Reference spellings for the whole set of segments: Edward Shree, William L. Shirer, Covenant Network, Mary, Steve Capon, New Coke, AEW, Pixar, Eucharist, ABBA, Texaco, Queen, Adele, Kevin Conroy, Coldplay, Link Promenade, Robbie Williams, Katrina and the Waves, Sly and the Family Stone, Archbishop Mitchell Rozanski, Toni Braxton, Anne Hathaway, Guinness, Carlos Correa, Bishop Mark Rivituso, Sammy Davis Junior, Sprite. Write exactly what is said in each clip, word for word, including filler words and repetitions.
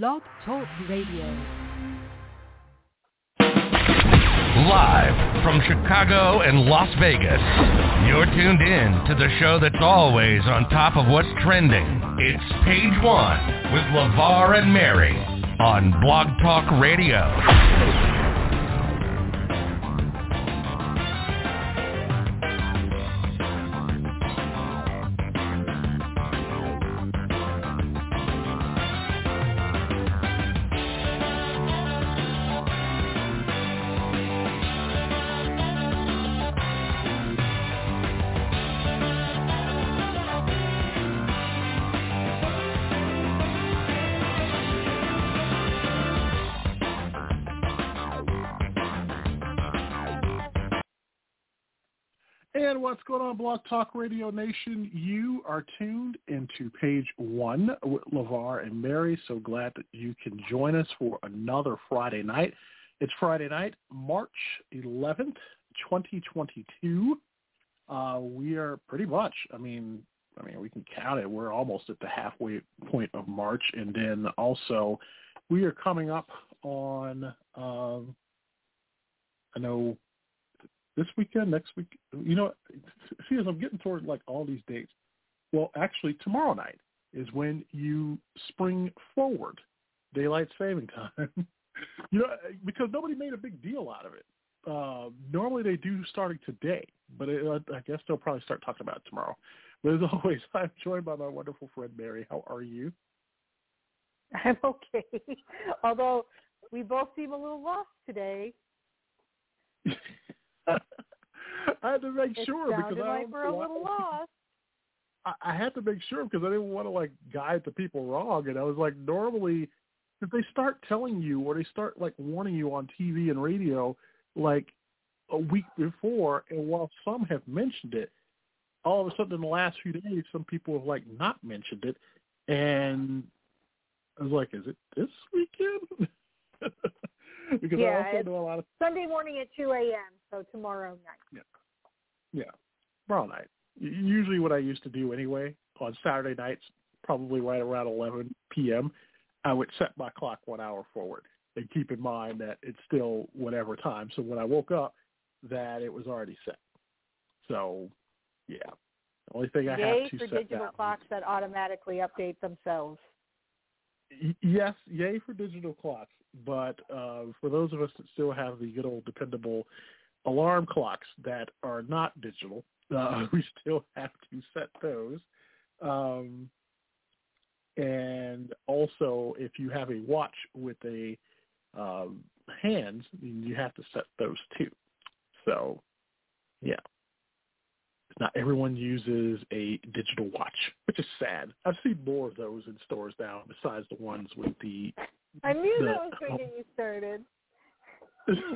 Blog Talk Radio. Live from Chicago and Las Vegas, you're tuned in to the show that's always on top of what's trending. It's Page One with LeVar and Mary on Blog Talk Radio. What's going on, Blog Talk Radio Nation? You are tuned into Page One with LeVar and Mary. So glad that you can join us for another Friday night. It's Friday night, March eleventh, twenty twenty-two. Uh, we are pretty much, I mean, I mean, we can count it. We're almost at the halfway point of March. And then also we are coming up on, um, I know, this weekend, next week, you know, see, as I'm getting toward, like, all these dates, well, actually, tomorrow night is when you spring forward, daylight saving time, you know, because nobody made a big deal out of it. Uh, normally they do starting today, but it, I guess they'll probably start talking about it tomorrow. But as always, I'm joined by my wonderful friend, Mary. How are you? I'm okay, although we both seem a little lost today. I had to make it sure because I like we're a little lost. I, I had to make sure because I didn't want to like guide the people wrong, and I was like, normally, if they start telling you or they start like warning you on T V and radio like a week before, and while some have mentioned it, all of a sudden in the last few days, some people have like not mentioned it, and I was like, is it this weekend? Because yeah, I also know a lot of Sunday morning at two a.m., so tomorrow night. Yeah, yeah, tomorrow night. Usually what I used to do anyway, on Saturday nights, probably right around eleven p.m., I would set my clock one hour forward and keep in mind that it's still whatever time. So when I woke up, that it was already set. So, yeah, the only thing I yay have to set down. Yay for digital clocks that automatically update themselves. Yes, yay for digital clocks. But uh, for those of us that still have the good old dependable alarm clocks that are not digital, uh, we still have to set those. Um, and also, if you have a watch with a um, hands, you have to set those too. So, yeah. Not everyone uses a digital watch, which is sad. I've seen more of those in stores now besides the ones with the... I knew the, that was going to get you started.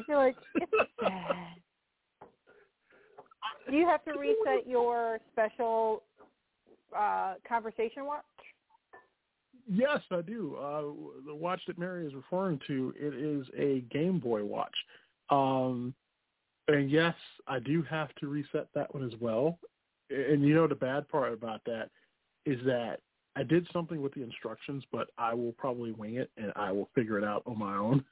You're like, it's sad. Do you have to reset your special uh, conversation watch? Yes, I do. Uh, the watch that Mary is referring to, it is a Game Boy watch. Um, and yes, I do have to reset that one as well. And you know the bad part about that is that I did something with the instructions, but I will probably wing it, and I will figure it out on my own.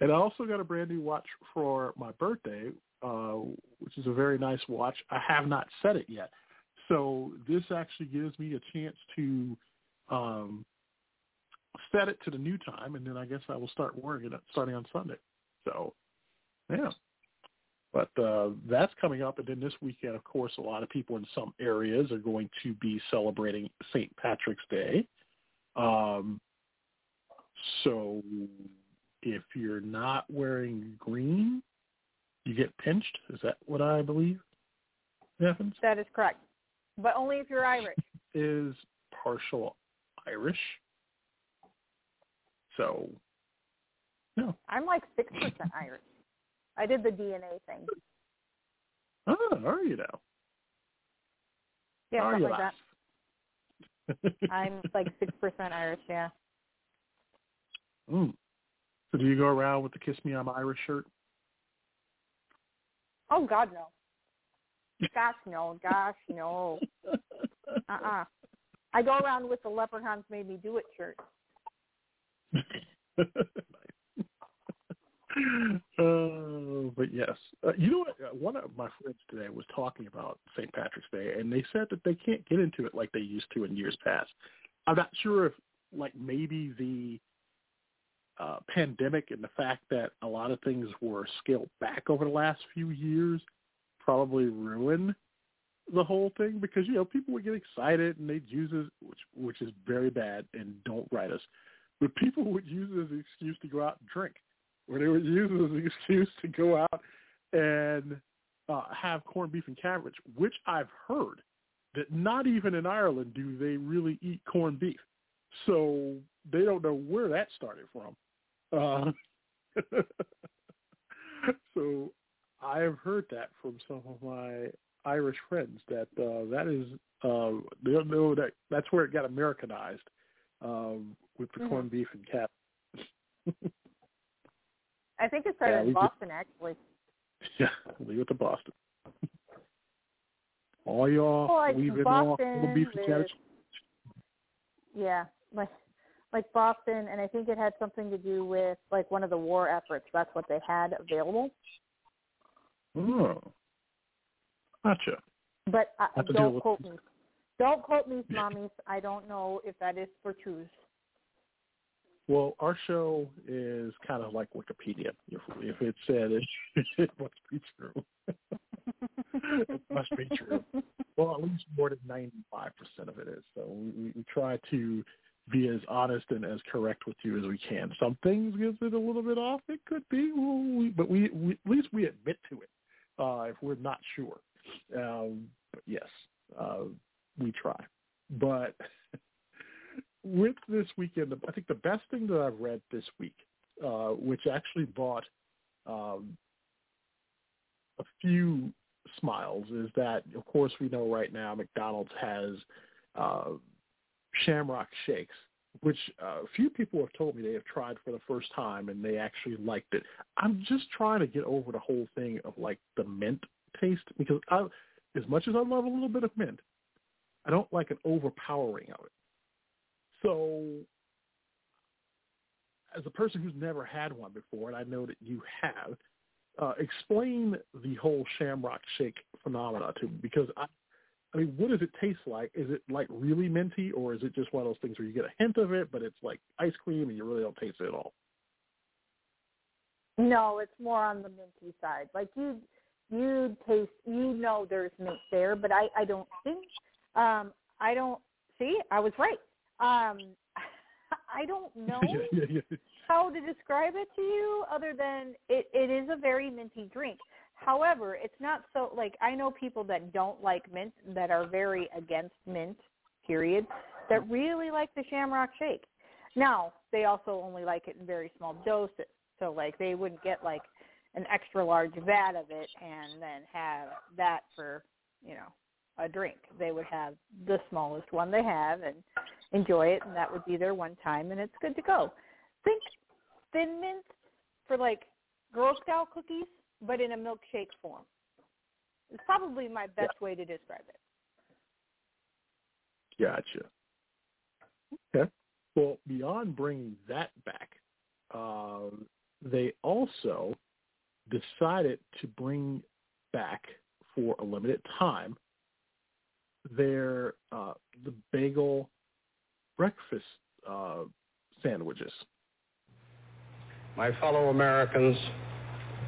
And I also got a brand-new watch for my birthday, uh, which is a very nice watch. I have not set it yet. So this actually gives me a chance to um, set it to the new time, and then I guess I will start working starting on Sunday. So, yeah. But uh, that's coming up. And then this weekend, of course, a lot of people in some areas are going to be celebrating Saint Patrick's Day. Um, so if you're not wearing green, you get pinched. Is that what I believe happens? That is correct. But only if you're Irish. Is partial Irish. So, no. I'm like six percent Irish. I did the D N A thing. Oh, are you now? Yeah, are something you like last? That. I'm like six percent Irish, yeah. Mm. So do you go around with the Kiss Me I'm Irish shirt? Oh, God, no. Gosh, no. Gosh, no. Uh-uh. I go around with the Leprechauns Made Me Do It shirt. Yes. Uh, you know what? Uh, one of my friends today was talking about Saint Patrick's Day, and they said that they can't get into it like they used to in years past. I'm not sure if, like, maybe the uh, pandemic and the fact that a lot of things were scaled back over the last few years probably ruined the whole thing, because, you know, people would get excited and they'd use it, which, which is very bad, and don't write us, but people would use it as an excuse to go out and drink, or they would use it as an excuse to go out and uh, have corned beef and cabbage, which I've heard that not even in Ireland do they really eat corned beef. So they don't know where that started from. Uh, so I've heard that from some of my Irish friends, that uh, that is, uh, they don't know that that's where it got Americanized, um, with the mm-hmm. corned beef and cabbage. I think it started yeah, in Boston, just, actually. Yeah, leave it to Boston. All y'all, well, like we've been all corned beef and cabbage. Yeah, like like Boston, and I think it had something to do with, like, one of the war efforts. That's what they had available. Oh, gotcha. But uh, don't quote me. Don't quote me, mommies. I don't know if that is for truth. Well, our show is kind of like Wikipedia. If, if it said it, it must be true. It must be true. Well, at least more than ninety-five percent of it is. So we, we try to be as honest and as correct with you as we can. Some things gives it a little bit off. It could be, but we, we at least we admit to it uh, if we're not sure. Um, but yes, uh, we try. But with this weekend, I think the best thing that I've read this week, uh, which actually bought um, a few smiles, is that, of course, we know right now McDonald's has uh, Shamrock Shakes, which uh, few people have told me they have tried for the first time, and they actually liked it. I'm just trying to get over the whole thing of, like, the mint taste, because I, as much as I love a little bit of mint, I don't like an overpowering of it. So as a person who's never had one before, and I know that you have, uh, explain the whole Shamrock Shake phenomena to me, because, I, I mean, what does it taste like? Is it, like, really minty, or is it just one of those things where you get a hint of it, but it's like ice cream and you really don't taste it at all? No, it's more on the minty side. Like, you you taste, you know there's mint there, but I, I don't think, um, I don't, see, I was right. Um, I don't know yeah, yeah, yeah. how to describe it to you, other than it, it is a very minty drink. However, it's not so, like, I know people that don't like mint, that are very against mint, period, that really like the Shamrock Shake. Now, they also only like it in very small doses. So, like, they wouldn't get, like, an extra large vat of it and then have that for, you know, a drink. They would have the smallest one they have and enjoy it, and that would be their one time, and it's good to go. Think Thin Mint for, like, Girl Scout cookies, but in a milkshake form. It's probably my best yeah. way to describe it. Gotcha. Okay. Well, beyond bringing that back, uh, they also decided to bring back for a limited time their uh, the bagel breakfast uh, sandwiches. My fellow Americans,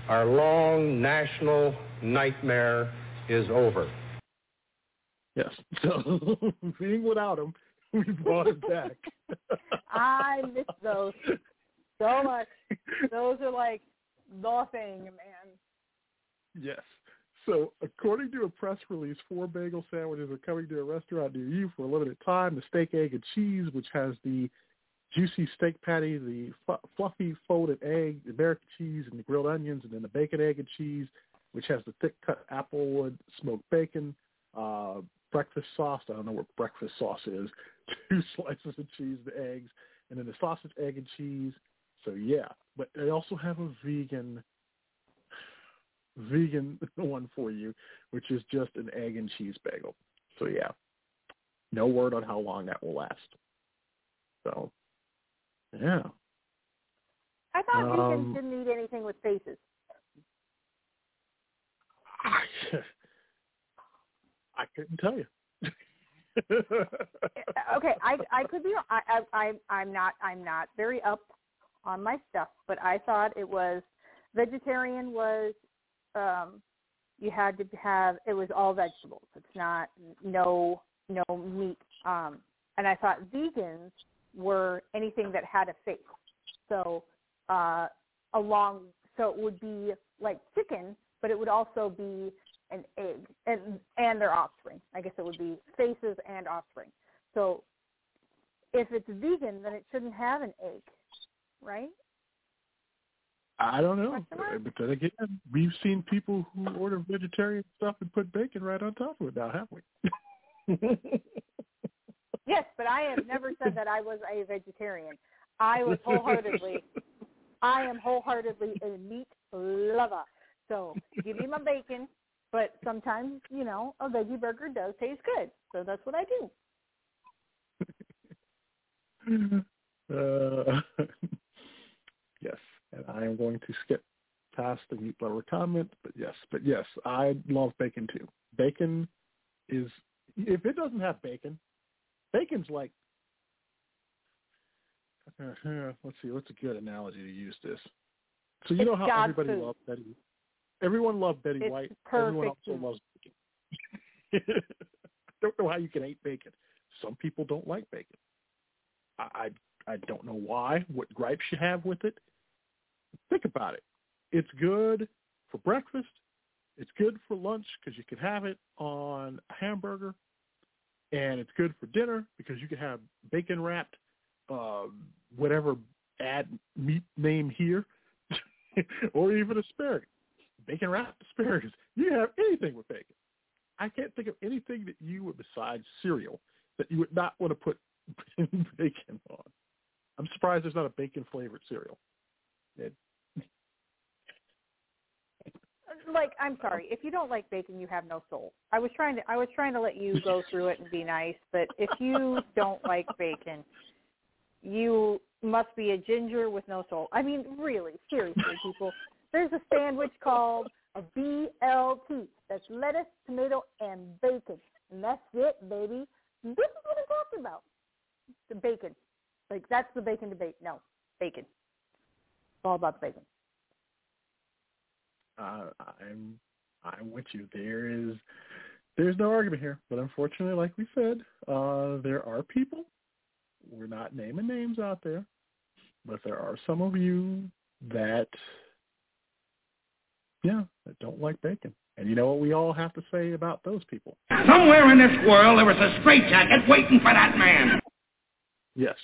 our long national nightmare is over. Yes. So, being without them, we brought it back. I miss those so much. Those are like the thing, man. Yes. So, according to a press release, four bagel sandwiches are coming to a restaurant near you for a limited time. The steak, egg, and cheese, which has the juicy steak patty, the f- fluffy folded egg, the American cheese, and the grilled onions, and then the bacon, egg, and cheese, which has the thick-cut applewood smoked bacon, uh, breakfast sauce, I don't know what breakfast sauce is, two slices of cheese, the eggs, and then the sausage, egg, and cheese. So, yeah. But they also have a vegan vegan one for you, which is just an egg and cheese bagel. So yeah, no word on how long that will last. So yeah, I thought um, vegans didn't eat anything with faces. I couldn't tell you. Okay, I I could be I I I'm not I'm not very up on my stuff, but I thought it was vegetarian was um, you had to have it was all vegetables. It's not no no meat. Um, and I thought vegans were anything that had a face. So uh, along so it would be like chicken, but it would also be an egg, and and their offspring. I guess it would be faces and offspring. So if it's vegan, then it shouldn't have an egg, right? I don't know. Because again, we've seen people who order vegetarian stuff and put bacon right on top of it now, haven't we? Yes, but I have never said that I was a vegetarian. I was wholeheartedly, I am wholeheartedly a meat lover. So give me my bacon. But sometimes, you know, a veggie burger does taste good. So that's what I do. uh, yes. And I am going to skip past the meat lover comment. But yes, but yes, I love bacon too. Bacon is, if it doesn't have bacon, bacon's like, uh, let's see, what's a good analogy to use this? So you it's know how God everybody food. loves Betty Everyone loved Betty it's White. Everyone also food. loves bacon. Don't know how you can hate bacon. Some people don't like bacon. I, I I don't know why. What gripes you have with it? Think about it. It's good for breakfast. It's good for lunch because you can have it on a hamburger, and it's good for dinner because you can have bacon wrapped, uh, whatever add meat name here, or even asparagus. Bacon wrapped asparagus. You can have anything with bacon. I can't think of anything that you would, besides cereal, that you would not want to put bacon on. I'm surprised there's not a bacon flavored cereal. It... Like, I'm sorry, if you don't like bacon, you have no soul. I was trying to, I was trying to let you go through it and be nice, but if you don't like bacon, you must be a ginger with no soul. I mean, really, seriously, people. There's a sandwich called a B L T. That's lettuce, tomato, and bacon. And that's it, baby. This is what I'm talking about. The bacon. Like, that's the bacon debate. No, bacon. It's all about the bacon. Uh, I'm, I'm with you. There is, there's no argument here. But unfortunately, like we said, uh, there are people. We're not naming names out there. But there are some of you that... Yeah, that don't like bacon. And you know what we all have to say about those people? Somewhere in this world, there was a straitjacket waiting for that man. Yes.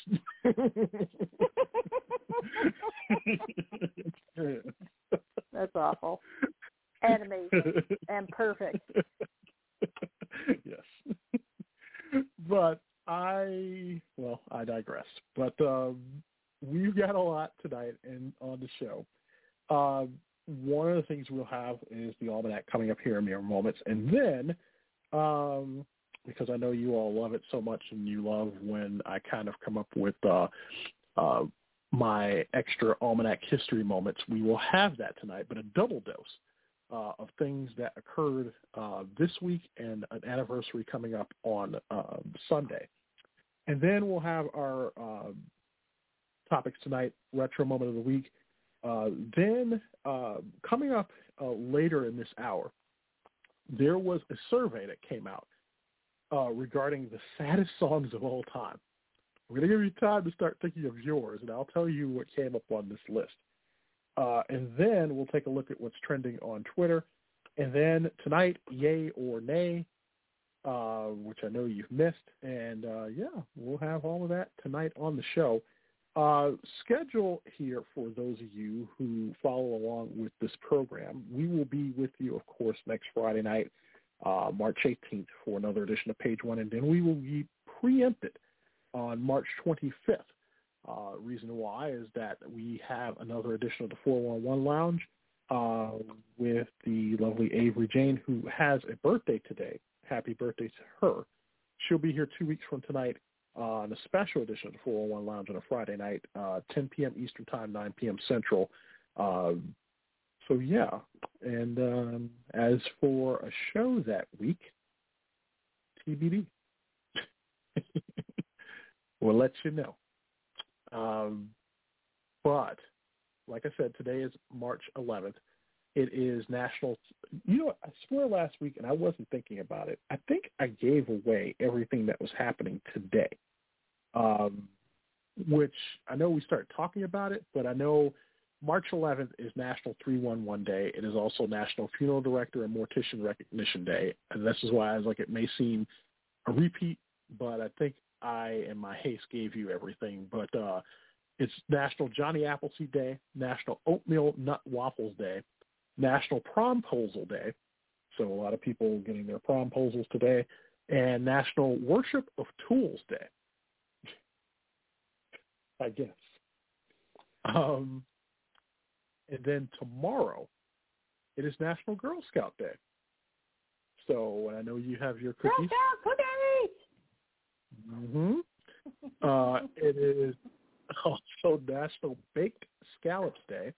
That's awful. And amazing. And perfect. Yes. But I, well, I digress. But um, we've got a lot tonight in, on the show. Um. One of the things we'll have is the Almanac coming up here in mere moments. And then, um, because I know you all love it so much and you love when I kind of come up with uh, uh, my extra Almanac history moments, we will have that tonight, but a double dose uh, of things that occurred uh, this week and an anniversary coming up on uh, Sunday. And then we'll have our uh, topics tonight, retro moment of the week. Uh, then uh, coming up uh, later in this hour, there was a survey that came out uh, regarding the saddest songs of all time. We're going to give you time to start thinking of yours, and I'll tell you what came up on this list. Uh, and then we'll take a look at what's trending on Twitter. And then tonight, yay or nay, uh, which I know you've missed. And uh, yeah, we'll have all of that tonight on the show. Uh, schedule here for those of you who follow along with this program. We will be with you, of course, next Friday night, uh, March eighteenth, for another edition of Page One, and then we will be preempted on March twenty-fifth. Uh, reason why is that we have another edition of the four one one Lounge uh, with the lovely Avery Jane, who has a birthday today. Happy birthday to her. She'll be here two weeks from tonight. On uh, a special edition of the four oh one Lounge on a Friday night, uh, ten p.m. Eastern Time, nine p.m. Central, uh, so yeah. And um, as for a show that week, T B D. We'll let you know. Um, but like I said, today is March eleventh. It is National – you know, I swear last week, and I wasn't thinking about it, I think I gave away everything that was happening today, um, which I know we started talking about it, but I know March eleventh is National three one one Day. It is also National Funeral Director and Mortician Recognition Day, and this is why I was like, it may seem a repeat, but I think I, in my haste, gave you everything, but uh, it's National Johnny Appleseed Day, National Oatmeal Nut Waffles Day, National Promposal Day, so a lot of people getting their promposals today, and National Worship of Tools Day, I guess. Um, and then tomorrow, it is National Girl Scout Day. So I know you have your cookies. Girl Scout cookies! Mm-hmm. Uh, it is also National Baked Scallops Day.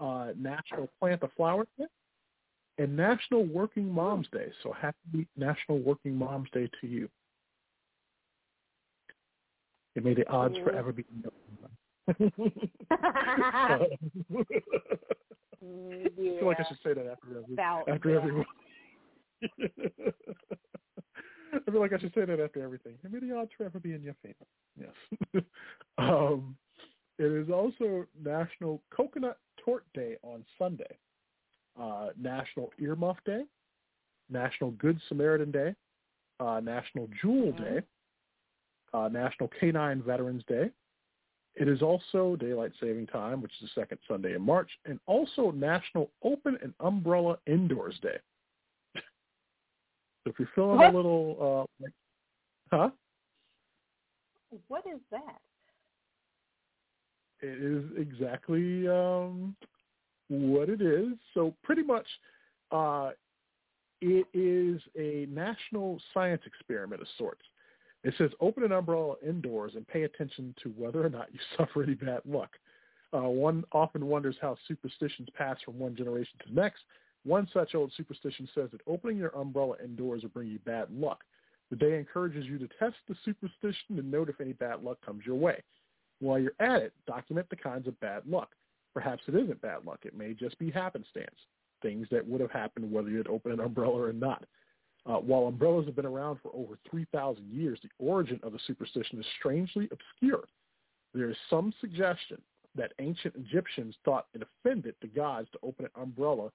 Uh, National Plant a Flower Day, and National Working Moms Day. So happy National Working Moms Day to you. And may the odds mm. forever be no. Yeah. I feel like I should say that after every About, after yeah. everyone. I feel like I should say that after everything. And may the odds forever be in your favor. Yes. um, it is also National Coconut Tort Day on Sunday, uh, National Earmuff Day, National Good Samaritan Day, uh, National Jewel mm-hmm. Day, uh, National Canine Veterans Day. It is also Daylight Saving Time, which is the second Sunday in March, and also National Open and Umbrella Indoors Day. So if you're feeling what? a little, uh, like, huh? What is that? It is exactly um, what it is. So pretty much uh, it is a national science experiment of sorts. It says open an umbrella indoors and pay attention to whether or not you suffer any bad luck. Uh, one often wonders how superstitions pass from one generation to the next. One such old superstition says that opening your umbrella indoors will bring you bad luck. The day encourages you to test the superstition and note if any bad luck comes your way. While you're at it, document the kinds of bad luck. Perhaps it isn't bad luck. It may just be happenstance, things that would have happened whether you had opened an umbrella or not. Uh, while umbrellas have been around for over three thousand years, the origin of the superstition is strangely obscure. There is some suggestion that ancient Egyptians thought it offended the gods to open an umbrella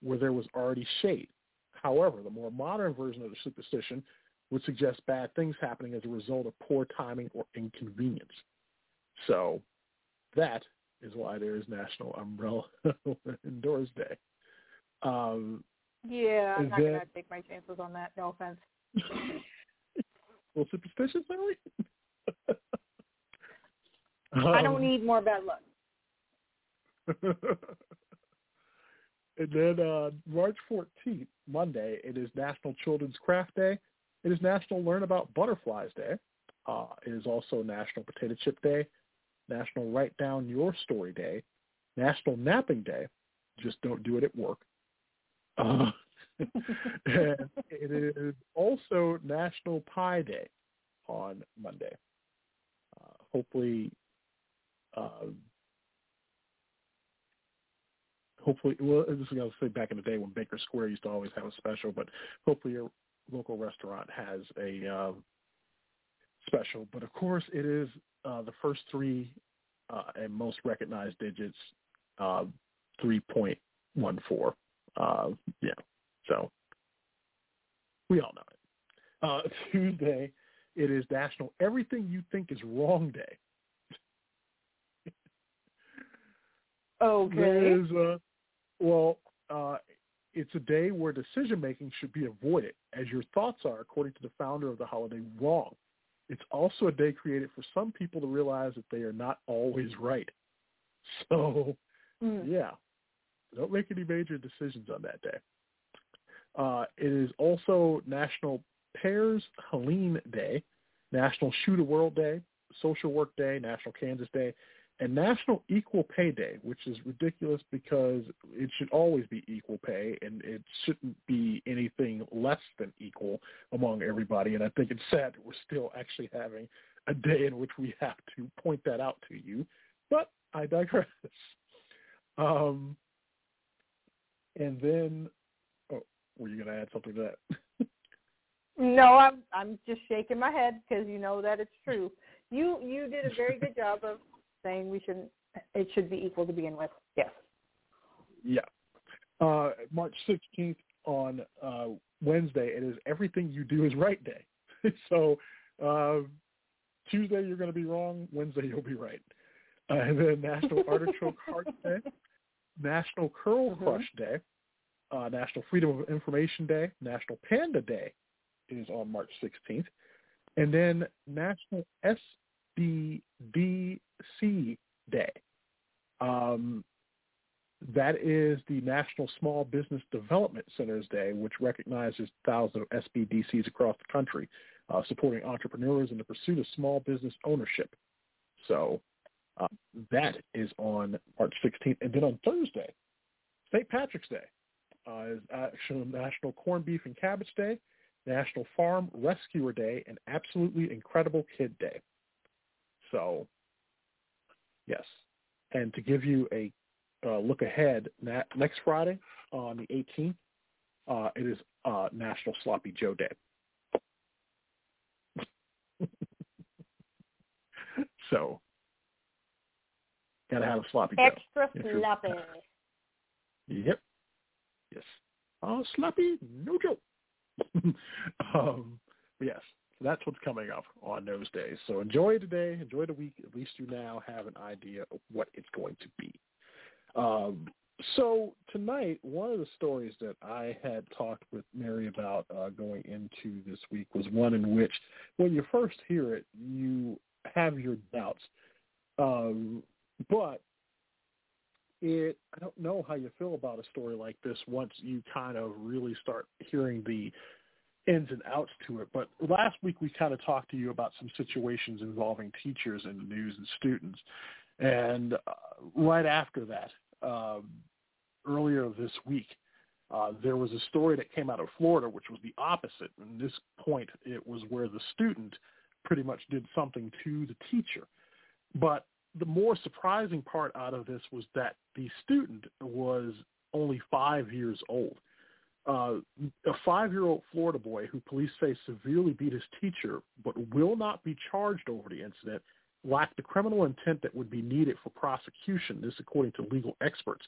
where there was already shade. However, the more modern version of the superstition would suggest bad things happening as a result of poor timing or inconvenience. So that is why there is National Umbrella Indoors Day. Um, yeah, I'm not going to take my chances on that. No offense. Well, superstitious, are we? um, I don't need more bad luck. And then uh, March fourteenth, Monday, it is National Children's Craft Day. It is National Learn About Butterflies Day. Uh, it is also National Potato Chip Day, National Write Down Your Story Day, National Napping Day, just don't do it at work. Uh, and it is also National Pie Day on Monday. Uh, hopefully, uh, hopefully, well, this is what I was saying back in the day when Baker Square used to always have a special, but hopefully your local restaurant has a uh, special, but of course it is uh, the first three uh, and most recognized digits, uh, three point one four. Uh, yeah, so we all know it. Uh, Tuesday, it is National Everything You Think Is Wrong Day. Okay. There is a, well, uh, it's a day where decision-making should be avoided, as your thoughts are, according to the founder of the holiday, wrong. It's also a day created for some people to realize that they are not always right. So, mm. yeah, don't make any major decisions on that day. Uh, it is also National Pears Helene Day, National Shoot a World Day, Social Work Day, National Kansas Day, and National Equal Pay Day, which is ridiculous because it should always be equal pay, and it shouldn't be anything less than equal among everybody. And I think it's sad that we're still actually having a day in which we have to point that out to you. But I digress. Um, and then, oh, were you going to add something to that? No, I'm I'm just shaking my head because you know that it's true. You you did a very good job of saying we shouldn't. It should be equal to begin with. Yes. Yeah. Uh, March sixteenth on uh, Wednesday, it is Everything You Do Is Right Day. So uh, Tuesday you're going to be wrong. Wednesday you'll be right. Uh, and then National Artichoke Heart Day, National Curl mm-hmm. Crush Day, uh, National Freedom of Information Day, National Panda Day is on March sixteenth, and then National S B D C Day. Um, that is the National Small Business Development Centers Day, which recognizes thousands of S B D Cs across the country, uh, supporting entrepreneurs in the pursuit of small business ownership. So uh, that is on March sixteenth. And then on Thursday, Saint Patrick's Day, uh, is actually National Corned Beef and Cabbage Day, National Farm Rescuer Day, and Absolutely Incredible Kid Day. So, yes. And to give you a uh, look ahead, na- next Friday on the eighteenth, uh, it is uh, National Sloppy Joe Day. So, gotta have a sloppy Extra Joe. Extra sloppy. Yep. Yes. Oh, sloppy, no joke. um, yes, so that's what's coming up on those days. So enjoy today, enjoy the week. At least you now have an idea of what it's going to be. Um, so tonight, one of the stories that I had talked with Mary about uh, going into this week was one in which, when you first hear it, you have your doubts. Um, but It, I don't know how you feel about a story like this once you kind of really start hearing the ins and outs to it. But last week we kind of talked to you about some situations involving teachers in the news and students. And uh, right after that, um, earlier this week, uh, there was a story that came out of Florida, which was the opposite. And this point, it was where the student pretty much did something to the teacher. But the more surprising part out of this was that the student was only five years old. Uh, a five-year-old Florida boy who police say severely beat his teacher but will not be charged over the incident lacked the criminal intent that would be needed for prosecution, this according to legal experts.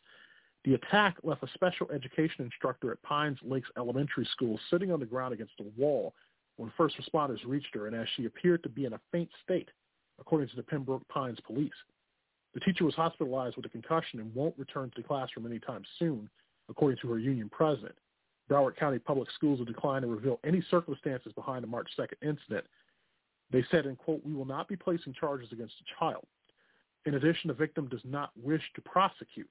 The attack left a special education instructor at Pines Lakes Elementary School sitting on the ground against a wall when first responders reached her, and as she appeared to be in a faint state, according to the Pembroke Pines police. The teacher was hospitalized with a concussion and won't return to the classroom anytime soon, according to her union president. Broward County Public Schools have declined to reveal any circumstances behind the March second incident. They said, and quote, "We will not be placing charges against the child. In addition, the victim does not wish to prosecute."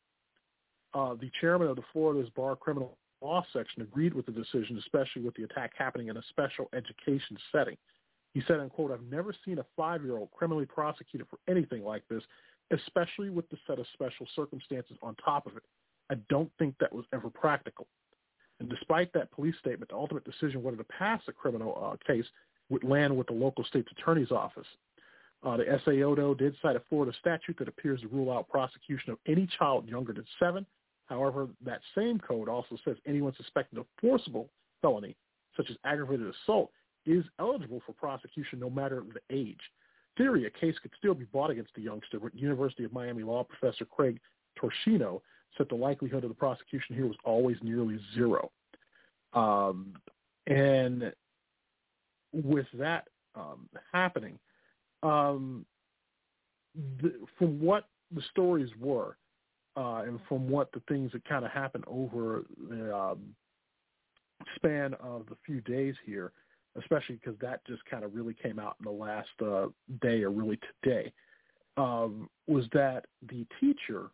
Uh, the chairman of the Florida's Bar Criminal Law Section agreed with the decision, especially with the attack happening in a special education setting. He said, and quote, "I've never seen a five-year-old criminally prosecuted for anything like this, especially with the set of special circumstances on top of it. I don't think that was ever practical." And despite that police statement, the ultimate decision whether to pass a criminal uh, case would land with the local state's attorney's office. Uh, the S A O, though, did cite a Florida statute that appears to rule out prosecution of any child younger than seven. However, that same code also says anyone suspected of forcible felony, such as aggravated assault, is eligible for prosecution no matter the age. In theory, a case could still be brought against the youngster, but University of Miami law professor Craig Torchino said the likelihood of the prosecution here was always nearly zero. Um, and with that um, happening, um, the, from what the stories were uh, and from what the things that kind of happened over the um, span of the few days here, especially because that just kind of really came out in the last uh, day or really today, um, was that the teacher,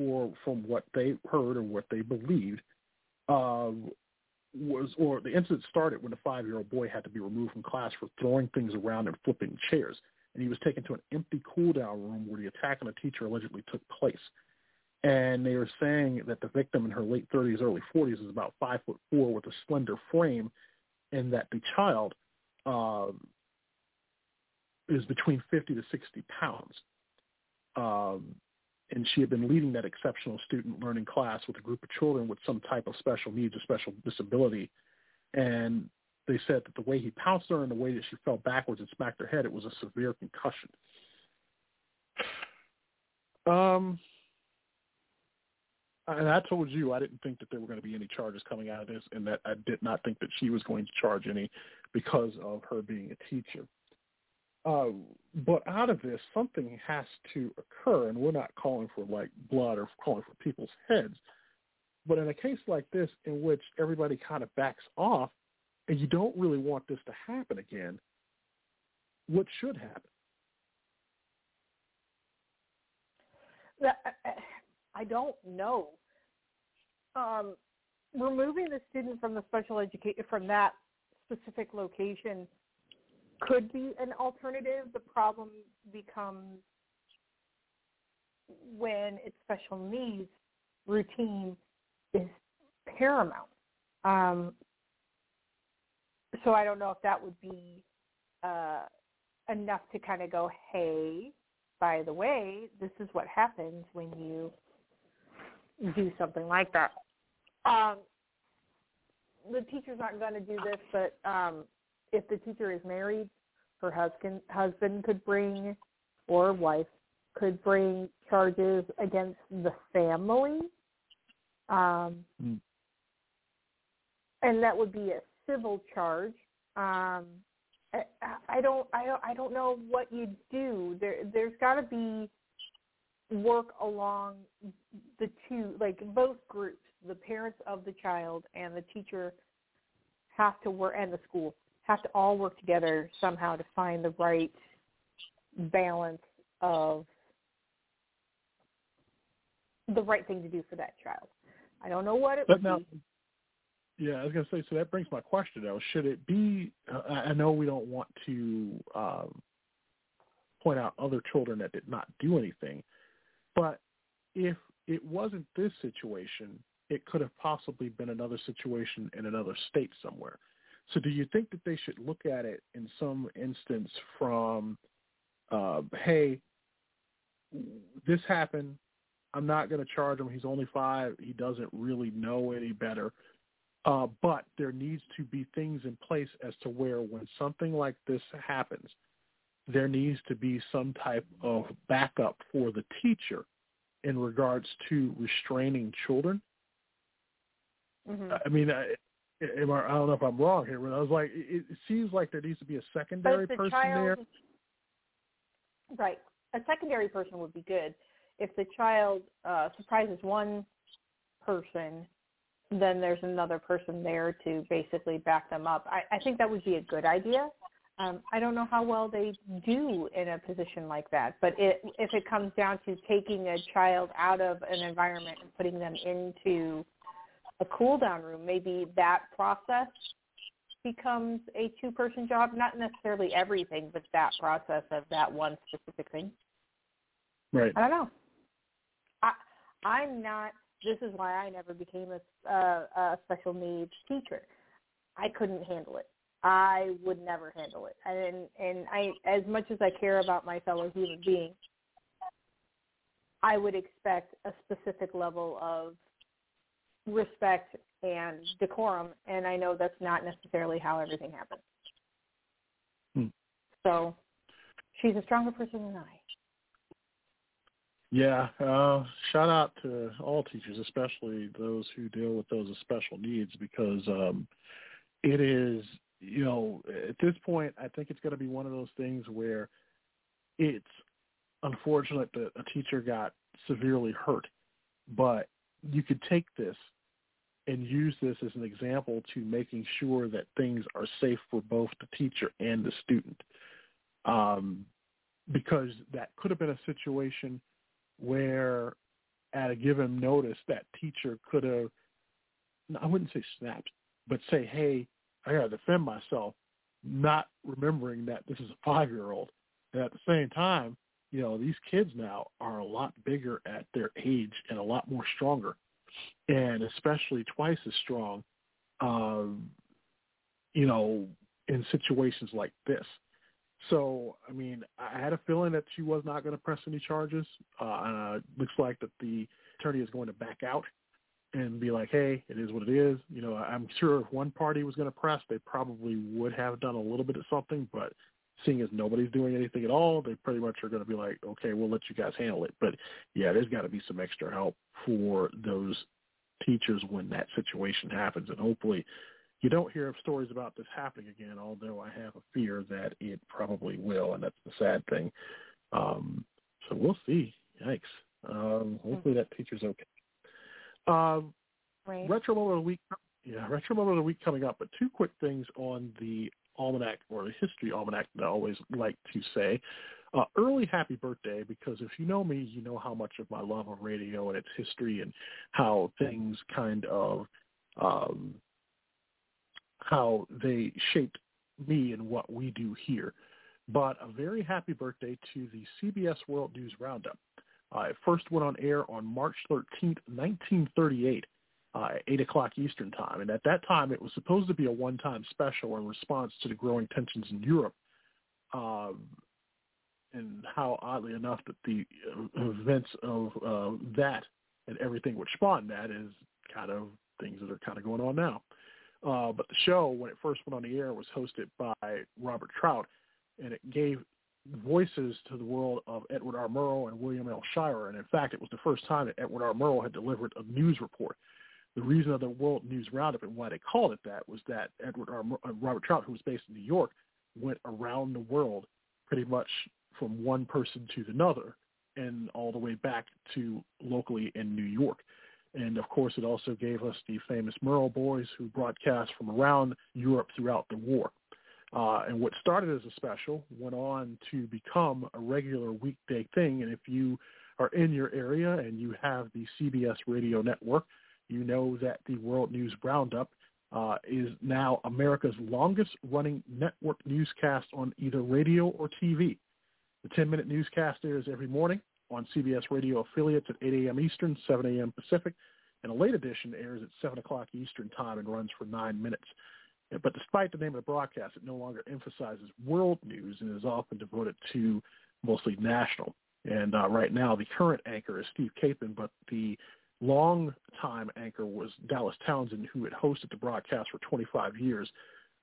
or from what they heard or what they believed, uh, was, or the incident started when a five-year-old boy had to be removed from class for throwing things around and flipping chairs. and he was taken to an empty cool-down room where the attack on a teacher allegedly took place. And they were saying that the victim in her late thirties, early forties is about five foot four with a slender frame, and that the child um, is between fifty to sixty pounds. Um, and she had been leading that exceptional student learning class with a group of children with some type of special needs or special disability. And they said that the way he pounced her and the way that she fell backwards and smacked her head, it was a severe concussion. Um. And I told you I didn't think that there were going to be any charges coming out of this, and that I did not think that she was going to charge any because of her being a teacher. Uh, but out of this, something has to occur, and we're not calling for, like, blood or calling for people's heads. But in a case like this in which everybody kind of backs off and you don't really want this to happen again, what should happen? I don't know. Um, removing the student from the special education from that specific location could be an alternative. The problem becomes when it's special needs, routine is paramount. Um, so I don't know if that would be uh, enough to kind of go, hey, by the way, this is what happens when you do something like that. Um, the teacher's not going to do this, but um, if the teacher is married, her husband husband could bring, or wife could bring charges against the family. Um, mm. And that would be a civil charge. Um, I, I don't, I don't, I don't know what you do. There, there's got to be work along the two, like both groups, the parents of the child and the teacher have to work, and the school have to all work together somehow to find the right balance of the right thing to do for that child. I don't know what it but would now, be. Yeah, I was going to say, so that brings my question, though. Should it be, uh, I know we don't want to um, point out other children that did not do anything, but if it wasn't this situation, it could have possibly been another situation in another state somewhere. So do you think that they should look at it in some instance from, uh, hey, this happened, I'm not going to charge him, he's only five, he doesn't really know any better, uh, but there needs to be things in place as to where when something like this happens, there needs to be some type of backup for the teacher in regards to restraining children. Mm-hmm. I mean, I, I don't know if I'm wrong here, but I was like, it seems like there needs to be a secondary the person child, there. Right. A secondary person would be good. If the child uh, surprises one person, then there's another person there to basically back them up. I, I think that would be a good idea. Um, I don't know how well they do in a position like that, but it, if it comes down to taking a child out of an environment and putting them into a cool-down room, maybe that process becomes a two-person job, not necessarily everything, but that process of that one specific thing. Right. I don't know. I, I'm not – this is why I never became a, uh, a special needs teacher. I couldn't handle it. I would never handle it. And and I, as much as I care about my fellow human beings, I would expect a specific level of respect and decorum, and I know that's not necessarily how everything happens. Hmm. So she's a stronger person than I. Yeah. Uh, shout out to all teachers, especially those who deal with those with special needs, because um, it is – you know, at this point, I think it's going to be one of those things where it's unfortunate that a teacher got severely hurt, but you could take this and use this as an example to making sure that things are safe for both the teacher and the student, um, because that could have been a situation where at a given notice that teacher could have, I wouldn't say snapped, but say, hey, I got to defend myself, not remembering that this is a five-year-old. And at the same time, you know, these kids now are a lot bigger at their age and a lot more stronger, and especially twice as strong, um, you know, in situations like this. So, I mean, I had a feeling that she was not going to press any charges. Uh, looks like that the attorney is going to back out and be like, hey, it is what it is. You know, I'm sure if one party was going to press, they probably would have done a little bit of something, but seeing as nobody's doing anything at all, they pretty much are going to be like, okay, we'll let you guys handle it. But, yeah, there's got to be some extra help for those teachers when that situation happens, and hopefully you don't hear of stories about this happening again, although I have a fear that it probably will, and that's the sad thing. Um, so we'll see. Yikes. Um, hopefully that teacher's okay. Um, right. Retro Moment of the Week. Yeah, Retro Moment of the Week coming up, but two quick things on the Almanac, or the History Almanac, that I always like to say. Uh, early happy birthday, because if you know me, you know how much of my love of radio and its history and how things kind of um, – how they shaped me and what we do here. But a very happy birthday to the C B S World News Roundup. Uh, it first went on air on March thirteenth, nineteen thirty-eight, uh, at eight o'clock Eastern Time. And at that time, it was supposed to be a one-time special in response to the growing tensions in Europe. Um, and how, oddly enough, that the events of uh, that and everything which spawned that is kind of things that are kind of going on now. Uh, but the show, when it first went on the air, was hosted by Robert Trout, and it gave voices to the world of Edward R. Murrow and William L. Shirer. And, in fact, it was the first time that Edward R. Murrow had delivered a news report. The reason of the World News Roundup and why they called it that was that Edward R. Mur- Robert Trout, who was based in New York, went around the world pretty much from one person to another and all the way back to locally in New York. And, of course, it also gave us the famous Murrow Boys, who broadcast from around Europe throughout the war. Uh, and what started as a special went on to become a regular weekday thing. And if you are in your area and you have the C B S radio network, you know that the World News Roundup uh, is now America's longest-running network newscast on either radio or T V. The ten-minute newscast airs every morning on C B S radio affiliates at eight a.m. Eastern, seven a.m. Pacific, and a late edition airs at seven o'clock Eastern time and runs for nine minutes. But despite the name of the broadcast, it no longer emphasizes world news and is often devoted to mostly national. And uh, right now the current anchor is Steve Capon, but the long-time anchor was Dallas Townsend, who had hosted the broadcast for twenty-five years.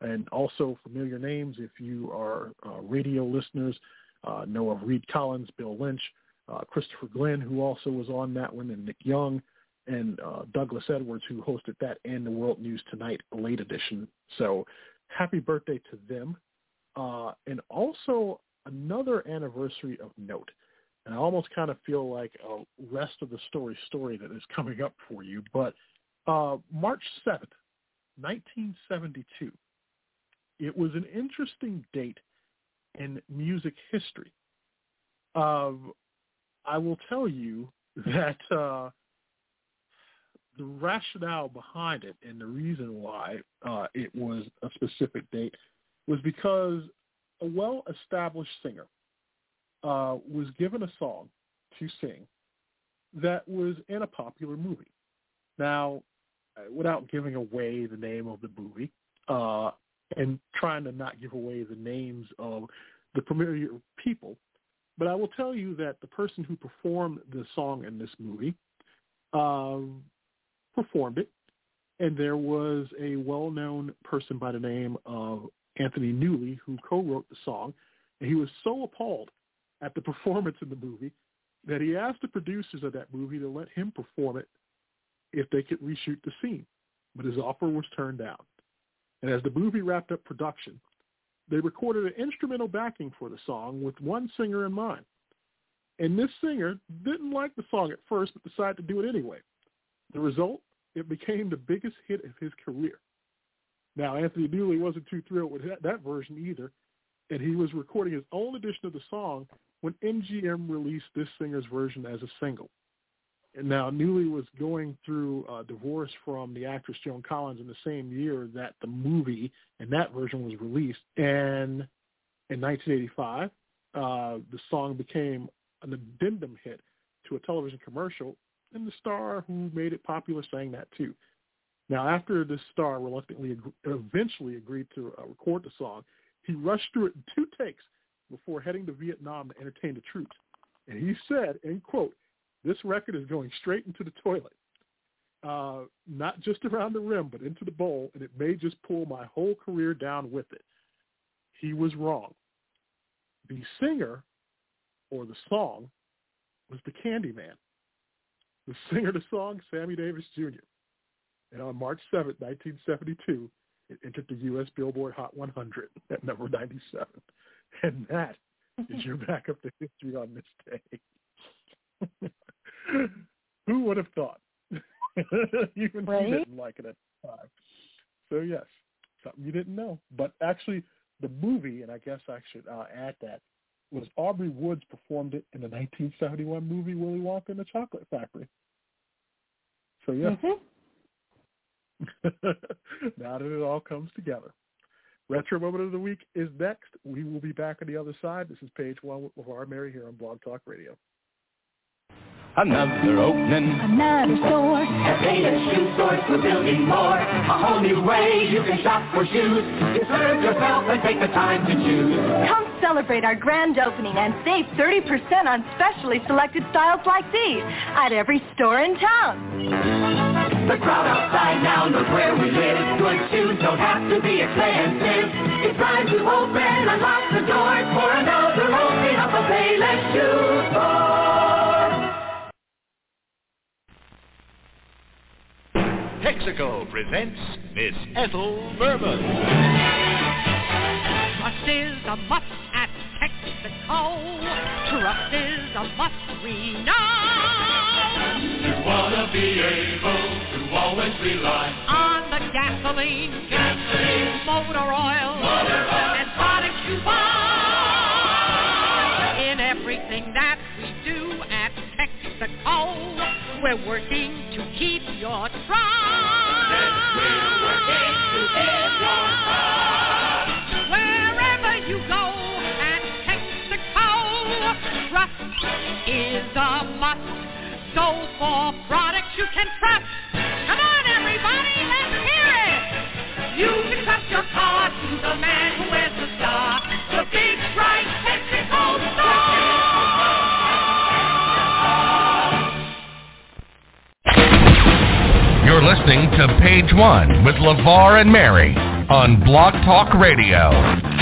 And also familiar names, if you are uh, radio listeners, uh, know of Reed Collins, Bill Lynch, Uh, Christopher Glenn, who also was on that one, and Nick Young, and uh, Douglas Edwards, who hosted that and the World News Tonight late edition. So happy birthday to them. Uh, and also another anniversary of note. And I almost kind of feel like a rest of the story story that is coming up for you. But uh, March seventh, nineteen seventy-two, it was an interesting date in music history. Um, I will tell you that uh, the rationale behind it and the reason why uh, it was a specific date was because a well-established singer uh, was given a song to sing that was in a popular movie. Now, without giving away the name of the movie uh, and trying to not give away the names of the familiar people, but I will tell you that the person who performed the song in this movie uh, performed it, and there was a well-known person by the name of Anthony Newley who co-wrote the song, and he was so appalled at the performance in the movie that he asked the producers of that movie to let him perform it if they could reshoot the scene, but his offer was turned down. And as the movie wrapped up production, they recorded an instrumental backing for the song with one singer in mind. And this singer didn't like the song at first, but decided to do it anyway. The result, it became the biggest hit of his career. Now, Anthony Newley wasn't too thrilled with that, that version either, and he was recording his own edition of the song when M G M released this singer's version as a single. And now, Newley was going through a divorce from the actress Joan Collins in the same year that the movie and that version was released. And in nineteen eighty-five, uh, the song became an addendum hit to a television commercial, and the star who made it popular sang that too. Now, after this star reluctantly eventually agreed to uh, record the song, he rushed through it in two takes before heading to Vietnam to entertain the troops. And he said, and quote, "This record is going straight into the toilet, uh, not just around the rim, but into the bowl, and it may just pull my whole career down with it." He was wrong. The singer, or the song, was the Candyman. The singer of the song, Sammy Davis Junior And on March seventh, nineteen seventy-two, it entered the U S Billboard Hot one hundred at number ninety-seven. And that is your backup to history on this day. Who would have thought? Even right? You didn't like it at the time. So, yes, something you didn't know. But actually, the movie, and I guess I should uh, add that, was Aubrey Woods performed it in the nineteen seventy-one movie Willy Wonka and the Chocolate Factory. So, yeah. Mm-hmm. Now that it all comes together. Retro Moment of the Week is next. We will be back on the other side. This is Page One with LeVar Mary here on Blog Talk Radio. Another opening, another store. At Payless Shoe Stores, we're building more. A whole new way you can shop for shoes. You serve yourself and take the time to choose. Come celebrate our grand opening and save thirty percent on specially selected styles like these at every store in town. The crowd outside now knows where we live. Good shoes don't have to be expensive. It's time to open, unlock the doors for another opening up a Payless Shoe Store. Texaco presents Miss Ethel Merman. Trust is a must at Texaco. Trust is a must, we know. You wanna be able always rely on the gasoline, gasoline, motor oil, motor oil, and products you buy. In everything that we do at Texaco, we're working to keep your tribe. Yes, we're working to keep your tribe. Wherever you go at Texaco, trust is a must. So for products you can trust. Come on, everybody, let's hear it. You can trust your car to the man who wears the star. The big, bright, Texaco star. You're listening to Page One with LeVar and Mary on Blog Talk Radio.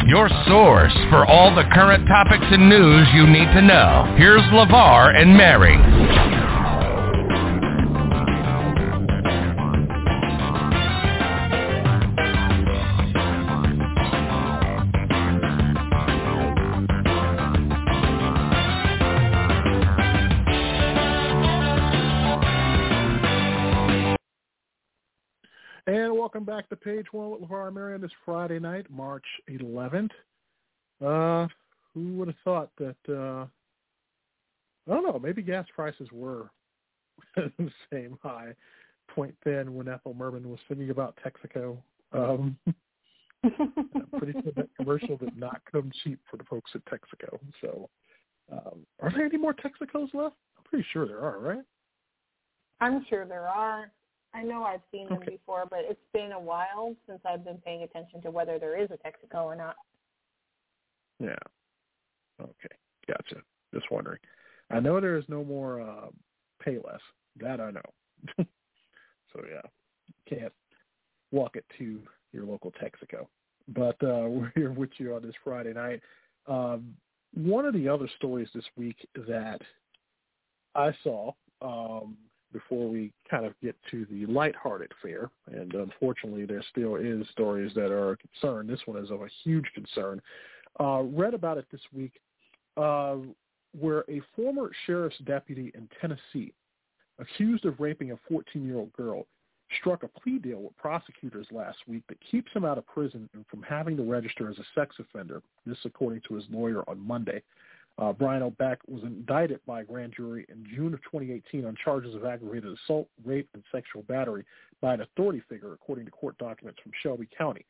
Your source for all the current topics and news you need to know. Here's LeVar and Mary. Welcome back to Page One with LeVar and Mary on this Friday night, March eleventh. Uh, who would have thought that, uh, I don't know, maybe gas prices were the same high point then when Ethel Merman was singing about Texaco. Um, I'm pretty sure that commercial did not come cheap for the folks at Texaco. So um, are there any more Texacos left? I'm pretty sure there are, right? I'm sure there are. I know I've seen them okay. before, but it's been a while since I've been paying attention to whether there is a Texaco or not. Yeah. Okay. Gotcha. Just wondering. I know there is no more uh, Payless. That I know. So, yeah. Can't walk it to your local Texaco. But uh, we're here with you on this Friday night. Um, one of the other stories this week that I saw um, – before we kind of get to the lighthearted fare, and unfortunately there still is stories that are a concern. This one is of a huge concern. Uh, read about it this week uh, where a former sheriff's deputy in Tennessee accused of raping a fourteen-year-old girl struck a plea deal with prosecutors last week that keeps him out of prison and from having to register as a sex offender, this according to his lawyer on Monday. Uh, Brian O'Beck was indicted by a grand jury in June of twenty eighteen on charges of aggravated assault, rape, and sexual battery by an authority figure, according to court documents from Shelby County.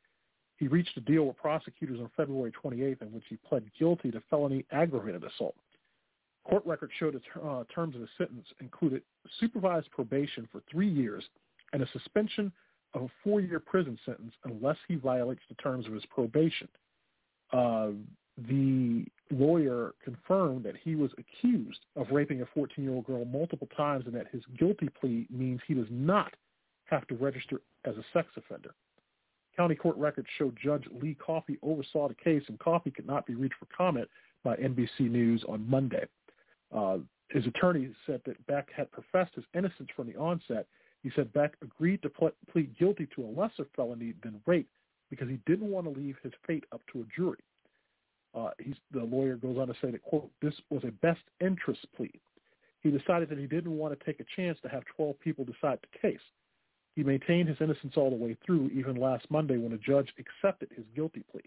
He reached a deal with prosecutors on February twenty-eighth in which he pled guilty to felony aggravated assault. Court records showed the uh, terms of his sentence included supervised probation for three years and a suspension of a four-year prison sentence unless he violates the terms of his probation. Uh, the lawyer confirmed that he was accused of raping a fourteen-year-old girl multiple times and that his guilty plea means he does not have to register as a sex offender. County court records show Judge Lee Coffey oversaw the case, and Coffey could not be reached for comment by N B C News on Monday. Uh, his attorney said that Beck had professed his innocence from the onset. He said Beck agreed to ple- plead guilty to a lesser felony than rape because he didn't want to leave his fate up to a jury. Uh, he's, the lawyer goes on to say that, quote, this was a best interest plea. He decided that he didn't want to take a chance to have twelve people decide the case. He maintained his innocence all the way through, even last Monday when a judge accepted his guilty plea.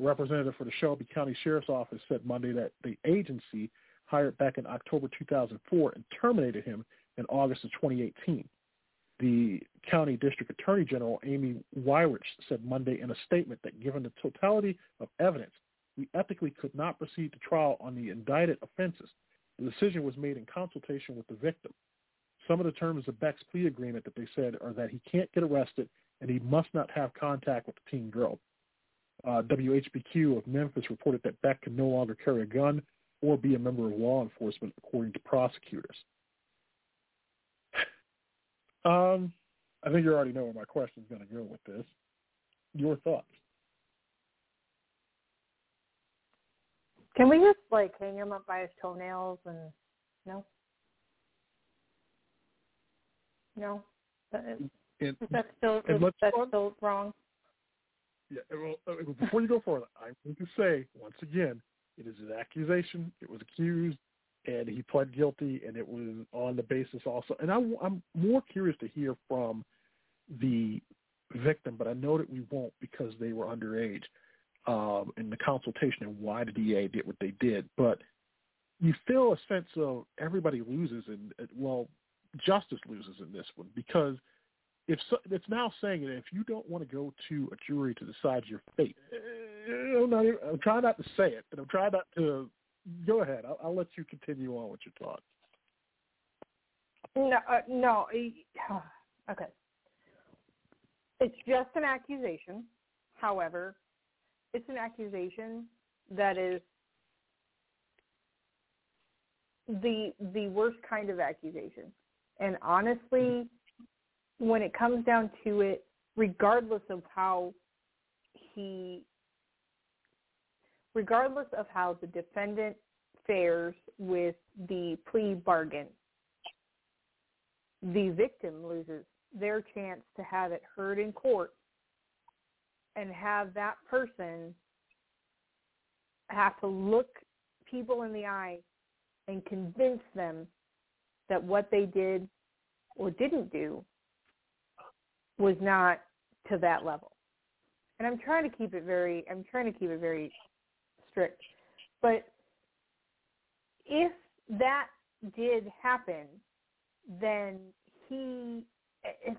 A representative for the Shelby County Sheriff's Office said Monday that the agency hired Beck in October two thousand four and terminated him in August of twenty eighteen. The County District Attorney General Amy Wyrich said Monday in a statement that given the totality of evidence, we ethically could not proceed to trial on the indicted offenses. The decision was made in consultation with the victim. Some of the terms of Beck's plea agreement that they said are that he can't get arrested and he must not have contact with the teen girl. Uh, W H B Q of Memphis reported that Beck can no longer carry a gun or be a member of law enforcement, according to prosecutors. um, I think you already know where my question is going to go with this. Your thoughts? Can we just, like, hang him up by his toenails and, you know? No, that is, and, is that still, is that still wrong? Yeah. Well, before you go further, I'm going to say once again, it is an accusation. It was accused, and he pled guilty, and it was on the basis also. And I, I'm more curious to hear from the victim, but I know that we won't because they were underage um, in the consultation and why the D A did what they did. But you feel a sense of everybody loses, and well. Justice loses in this one because if so, it's now saying that if you don't want to go to a jury to decide your fate, I'm, not even, I'm trying not to say it, but I'm trying not to. Go ahead. I'll, I'll let you continue on with your thoughts. No, uh, no. Okay. It's just an accusation. However, it's an accusation that is the the worst kind of accusation. And honestly, when it comes down to it, regardless of how he, regardless of how the defendant fares with the plea bargain, the victim loses their chance to have it heard in court and have that person have to look people in the eye and convince them that what they did or didn't do was not to that level. And I'm trying to keep it very, I'm trying to keep it very strict. But if that did happen, then he,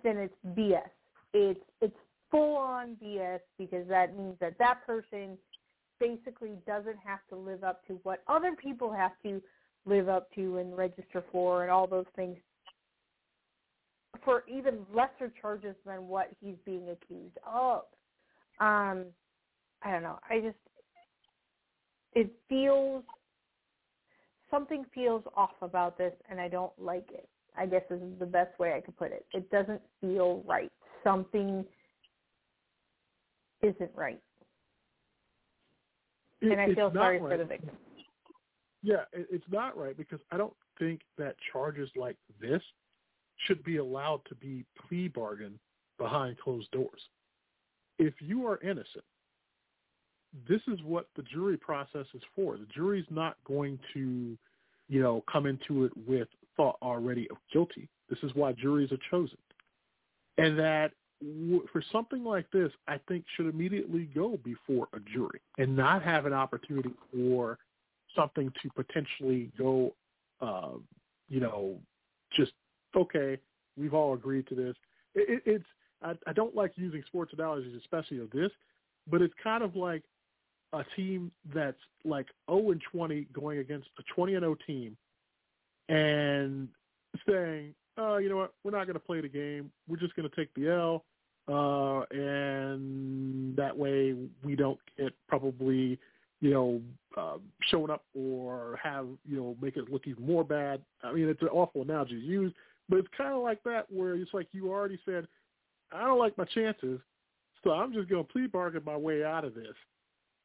then it's B S. It's, it's full on B S because that means that that person basically doesn't have to live up to what other people have to live up to and register for and all those things for even lesser charges than what he's being accused of. Um, I don't know. I just, it feels, something feels off about this and I don't like it. I guess this is the best way I could put it. It doesn't feel right. Something isn't right. It, and I feel sorry right. for the victim. Yeah, it's not right because I don't think that charges like this should be allowed to be plea bargained behind closed doors. If you are innocent, this is what the jury process is for. The jury's not going to, you know, come into it with thought already of guilty. This is why juries are chosen. And that for something like this, I think should immediately go before a jury and not have an opportunity for something to potentially go, uh, you know, just, okay, we've all agreed to this. It, it, it's I, I don't like using sports analogies, especially of this, but it's kind of like a team that's like oh and twenty going against a twenty and oh team and saying, oh, you know what, we're not going to play the game. We're just going to take the L, uh, and that way we don't get probably, you know, uh, shown up or have, you know, make it look even more bad. I mean, it's an awful analogy to use, but it's kind of like that where it's like you already said, I don't like my chances, so I'm just going to plea bargain my way out of this.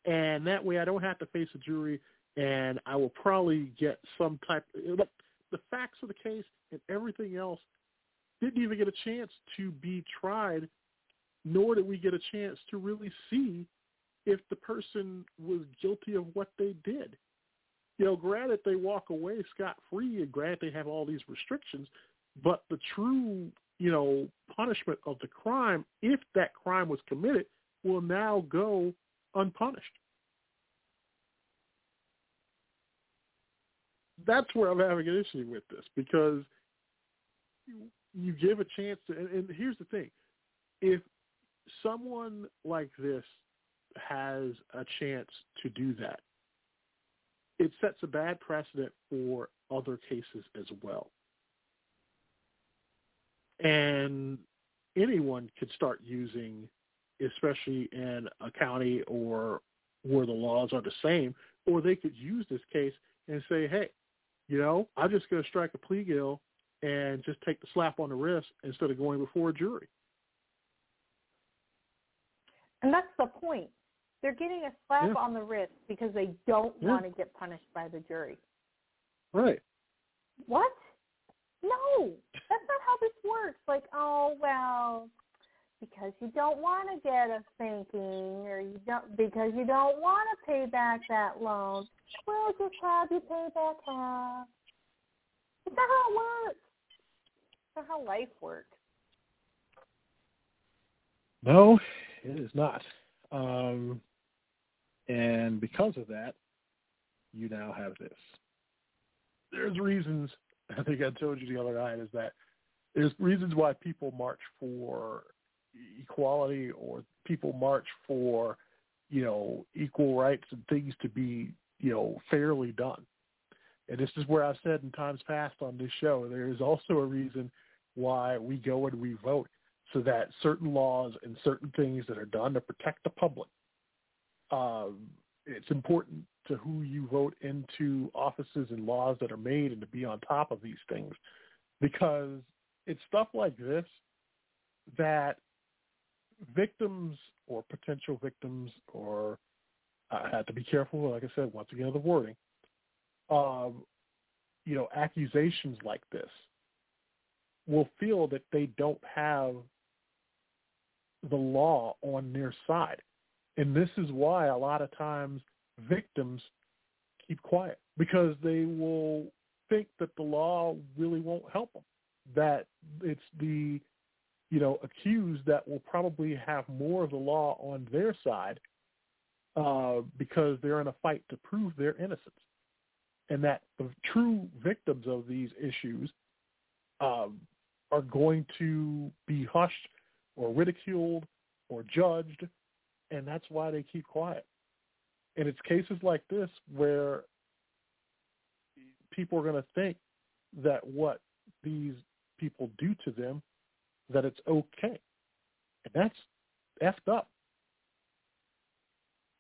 And that way I don't have to face a jury, and I will probably get some type of – the facts of the case and everything else didn't even get a chance to be tried, nor did we get a chance to really see if the person was guilty of what they did. You know, granted they walk away scot-free, and granted they have all these restrictions, but the true, you know, punishment of the crime, if that crime was committed, will now go – unpunished. That's where I'm having an issue with this, because you, you give a chance to, and, and here's the thing, if someone like this has a chance to do that, it sets a bad precedent for other cases as well. And anyone could start using, especially in a county or where the laws are the same, or they could use this case and say, hey, you know, I'm just going to strike a plea deal and just take the slap on the wrist instead of going before a jury. And that's the point. They're getting a slap yeah. on the wrist because they don't yeah. want to get punished by the jury. Right. What? No, that's not how this works. Like, oh, well, because you don't want to get a thinking, or you don't because you don't want to pay back that loan. Well, just have you pay back half. It's not how it works. It's not how life works. No, it is not. Um, and because of that, you now have this. There's reasons. I think I told you the other night is that there's reasons why people march for equality, or people march for, you know, equal rights and things to be, you know, fairly done. And this is where I've said in times past on this show, there is also a reason why we go and we vote, so that certain laws and certain things that are done to protect the public. Um, it's important to who you vote into offices and laws that are made, and to be on top of these things, because it's stuff like this that victims or potential victims, or I have to be careful, like I said, once again, the wording, um, you know, accusations like this will feel that they don't have the law on their side. And this is why a lot of times victims keep quiet, because they will think that the law really won't help them, that it's the, you know, accused that will probably have more of the law on their side uh, because they're in a fight to prove their innocence. And that the true victims of these issues um, are going to be hushed or ridiculed or judged, and that's why they keep quiet. And it's cases like this where people are going to think that what these people do to them, that it's okay. And that's effed up.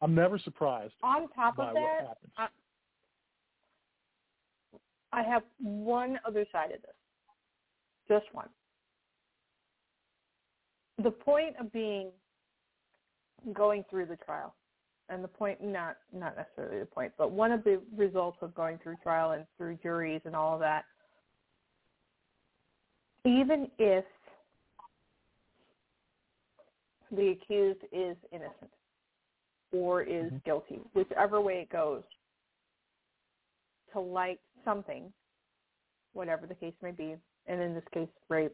I'm never surprised on top by of that, what happens. I, I have one other side of this. Just one. The point of being going through the trial, and the point, not not necessarily the point, but one of the results of going through trial and through juries and all of that, even if the accused is innocent or is mm-hmm. guilty, whichever way it goes, to like something, whatever the case may be, and in this case, rape,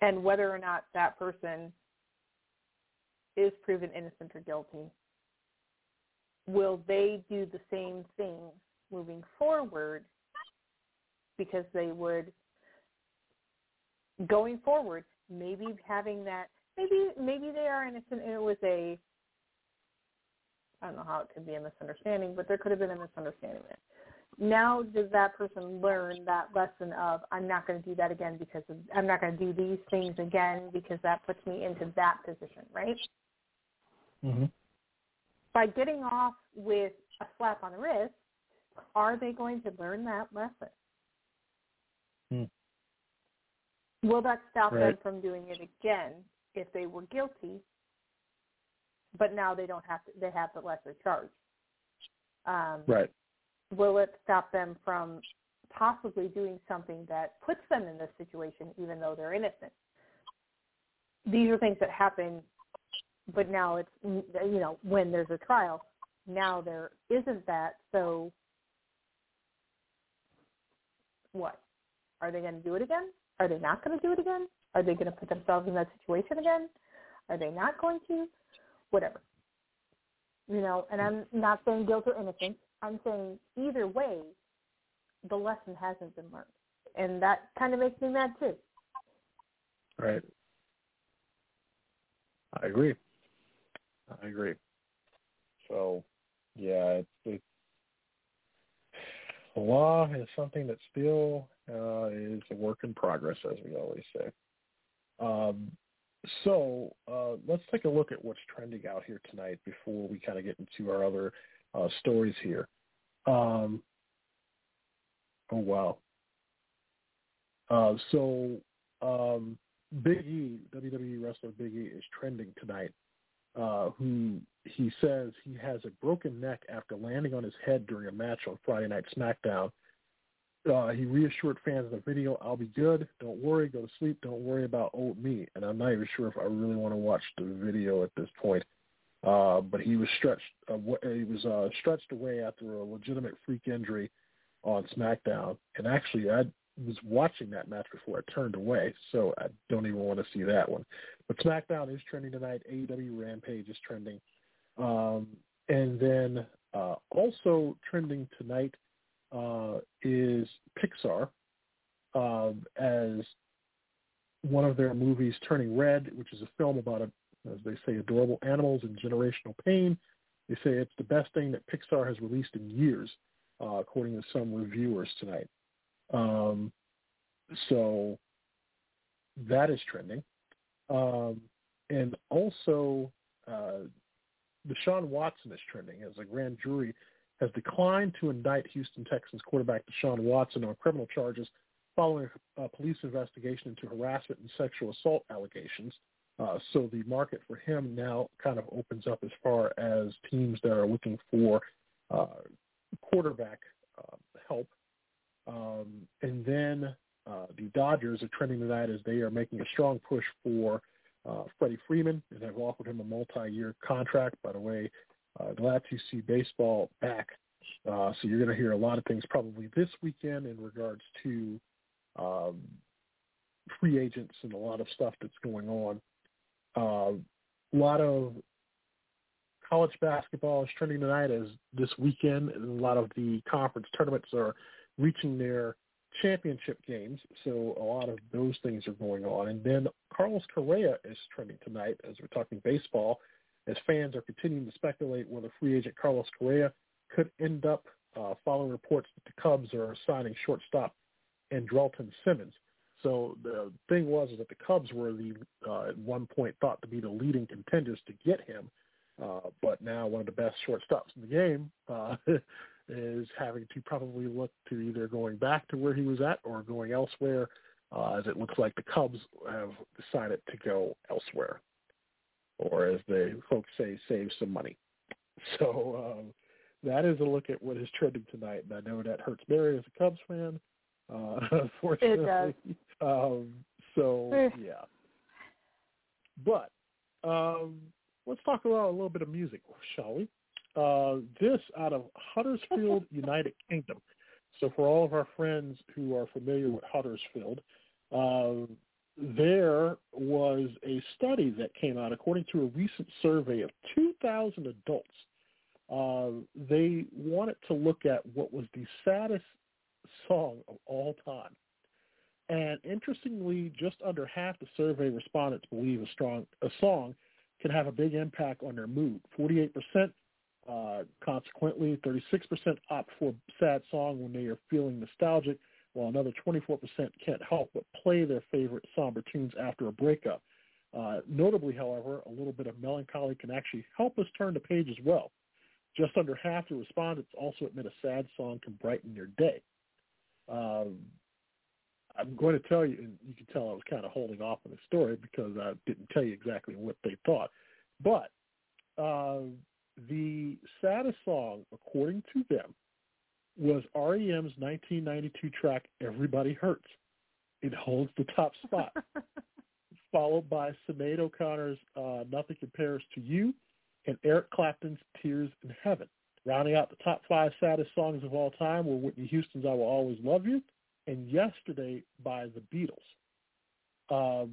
and whether or not that person is proven innocent or guilty, will they do the same thing moving forward? Because they would, going forward, maybe having that Maybe maybe they are innocent, and it was a, I don't know how it could be a misunderstanding, but there could have been a misunderstanding there. Now does that person learn that lesson of, I'm not going to do that again because of, I'm not going to do these things again because that puts me into that position, right? Mm-hmm. By getting off with a slap on the wrist, are they going to learn that lesson? Mm. Will that stop right. them from doing it again if they were guilty, but now they don't have to, they have the lesser charge? Um, right. Will it stop them from possibly doing something that puts them in this situation even though they're innocent? These are things that happen, but now it's, you know, when there's a trial, now there isn't that, so what? Are they going to do it again? Are they not going to do it again? Are they going to put themselves in that situation again? Are they not going to? Whatever. You know, and I'm not saying guilt or innocence. I'm saying either way, the lesson hasn't been learned. And that kind of makes me mad too. Right. I agree. I agree. So, yeah, it's, it's, the law is something that still uh, is a work in progress, as we always say. Um, so uh, let's take a look at what's trending out here tonight before we kind of get into our other uh, stories here. Um, oh, wow. Uh, so um, Big E, W W E wrestler Big E, is trending tonight. Uh, who he says he has a broken neck after landing on his head during a match on Friday Night SmackDown. Uh, he reassured fans in the video, I'll be good, don't worry, go to sleep, don't worry about old me. And I'm not even sure if I really want to watch the video at this point. Uh, but he was stretched uh, he was uh, stretched away after a legitimate freak injury on SmackDown. And actually, I was watching that match before I turned away, so I don't even want to see that one. But SmackDown is trending tonight. A E W Rampage is trending. Um, and then uh, also trending tonight uh, is Pixar um, as one of their movies, Turning Red, which is a film about, a, as they say, adorable animals and generational pain. They say it's the best thing that Pixar has released in years, uh, according to some reviewers tonight. Um, so that is trending. Um, and also, uh, Deshaun Watson is trending as a grand jury has declined to indict Houston Texans quarterback Deshaun Watson on criminal charges following a police investigation into harassment and sexual assault allegations. Uh, so the market for him now kind of opens up as far as teams that are looking for, uh, quarterback, uh, help. Um, and then uh, the Dodgers are trending tonight as they are making a strong push for uh, Freddie Freeman and have offered him a multi-year contract. By the way, uh, glad to see baseball back. Uh, so you're going to hear a lot of things probably this weekend in regards to um, free agents and a lot of stuff that's going on. Uh, a lot of college basketball is trending tonight as this weekend and a lot of the conference tournaments are reaching their championship games, so a lot of those things are going on. And then Carlos Correa is trending tonight as we're talking baseball, as fans are continuing to speculate whether free agent Carlos Correa could end up uh, following reports that the Cubs are signing shortstop Andrelton Simmons. So the thing was is that the Cubs were the uh, at one point thought to be the leading contenders to get him, uh, but now one of the best shortstops in the game. Uh, is having to probably look to either going back to where he was at or going elsewhere, uh, as it looks like the Cubs have decided to go elsewhere, or as the folks say, save some money. So um, that is a look at what is trending tonight, and I know that hurts Barry as a Cubs fan, uh, unfortunately. It does. Um, so, yeah. But um, let's talk about a little bit of music, shall we? Uh, this out of Huddersfield, United Kingdom. So for all of our friends who are familiar with Huddersfield, uh, there was a study that came out according to a recent survey of two thousand adults. Uh, they wanted to look at what was the saddest song of all time. And interestingly, just under half the survey respondents believe a strong a song can have a big impact on their mood. forty-eight percent uh, consequently, thirty-six percent opt for a sad song when they are feeling nostalgic, while another twenty-four percent can't help but play their favorite somber tunes after a breakup. Uh, notably, however, a little bit of melancholy can actually help us turn the page as well. Just under half the respondents also admit a sad song can brighten their day. Um, I'm going to tell you, and you can tell I was kind of holding off on the story because I didn't tell you exactly what they thought. But uh, the saddest song, according to them, was R E M's nineteen ninety-two track, Everybody Hurts. It holds the top spot, followed by Sinead O'Connor's uh, Nothing Compares to You and Eric Clapton's Tears in Heaven. Rounding out the top five saddest songs of all time were Whitney Houston's I Will Always Love You and Yesterday by The Beatles. Um,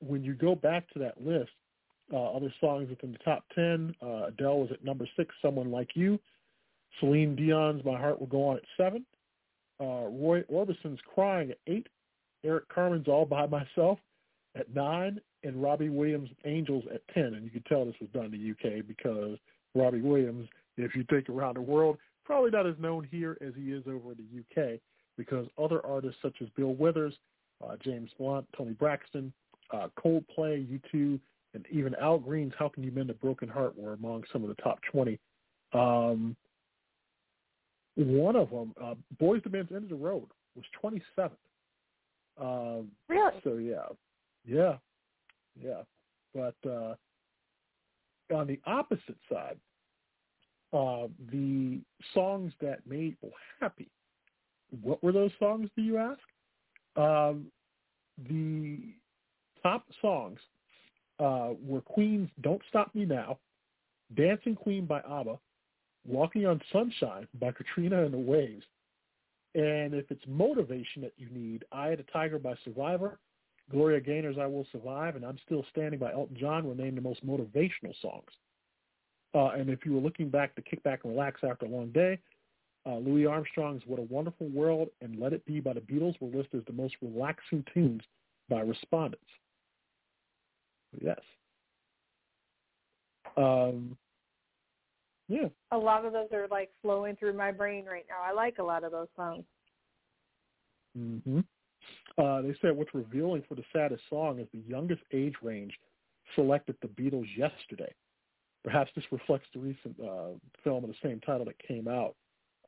when you go back to that list, uh, other songs within the top ten, uh, Adele was at number six, Someone Like You. Celine Dion's My Heart Will Go On at seven. Uh, Roy Orbison's Crying at eight. Eric Carmen's All By Myself at nine. And Robbie Williams' Angels at ten. And you can tell this was done in the U K because Robbie Williams, if you think around the world, probably not as known here as he is over in the U K because other artists such as Bill Withers, uh, James Blunt, Toni Braxton, uh, Coldplay, U two, and even Al Green's How Can You Mend a Broken Heart were among some of the top twenty. Um, One of them, uh, Boyz two Men's End of the Road, was twenty-seventh. Um, really? So, yeah. Yeah. Yeah. But uh, on the opposite side, uh, the songs that made people happy, what were those songs, do you ask? Um, the top songs uh, were Queen's Don't Stop Me Now, Dancing Queen by ABBA, Walking on Sunshine by Katrina and the Waves. And if it's motivation that you need, Eye of the Tiger by Survivor, Gloria Gaynor's I Will Survive, and I'm Still Standing by Elton John were named the most motivational songs. Uh, and if you were looking back to kick back and relax after a long day, uh, Louis Armstrong's What a Wonderful World and Let It Be by the Beatles were listed as the most relaxing tunes by respondents. Yes. Um... Yeah. A lot of those are like flowing through my brain right now. I like a lot of those songs. Mm-hmm. Uh, they said what's revealing for the saddest song is the youngest age range selected the Beatles Yesterday. Perhaps this reflects the recent uh, film of the same title that came out.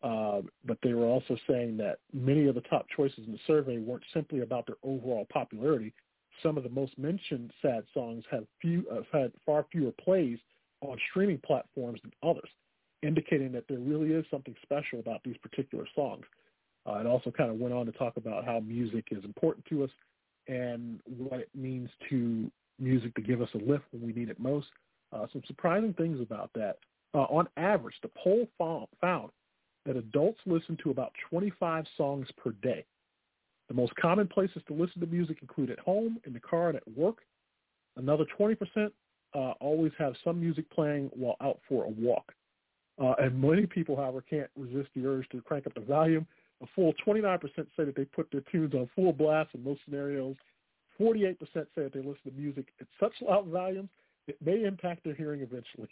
Uh, but they were also saying that many of the top choices in the survey weren't simply about their overall popularity. Some of the most mentioned sad songs have few uh, had far fewer plays on streaming platforms than others, indicating that there really is something special about these particular songs. Uh, it also kind of went on to talk about how music is important to us and what it means to music to give us a lift when we need it most. Uh, some surprising things about that. Uh, on average, the poll found, found that adults listen to about twenty-five songs per day. The most common places to listen to music include at home, in the car, and at work. Another twenty percent Uh, always have some music playing while out for a walk. Uh, and many people, however, can't resist the urge to crank up the volume. A full twenty-nine percent say that they put their tunes on full blast in most scenarios. forty-eight percent say that they listen to music at such loud volumes it may impact their hearing eventually.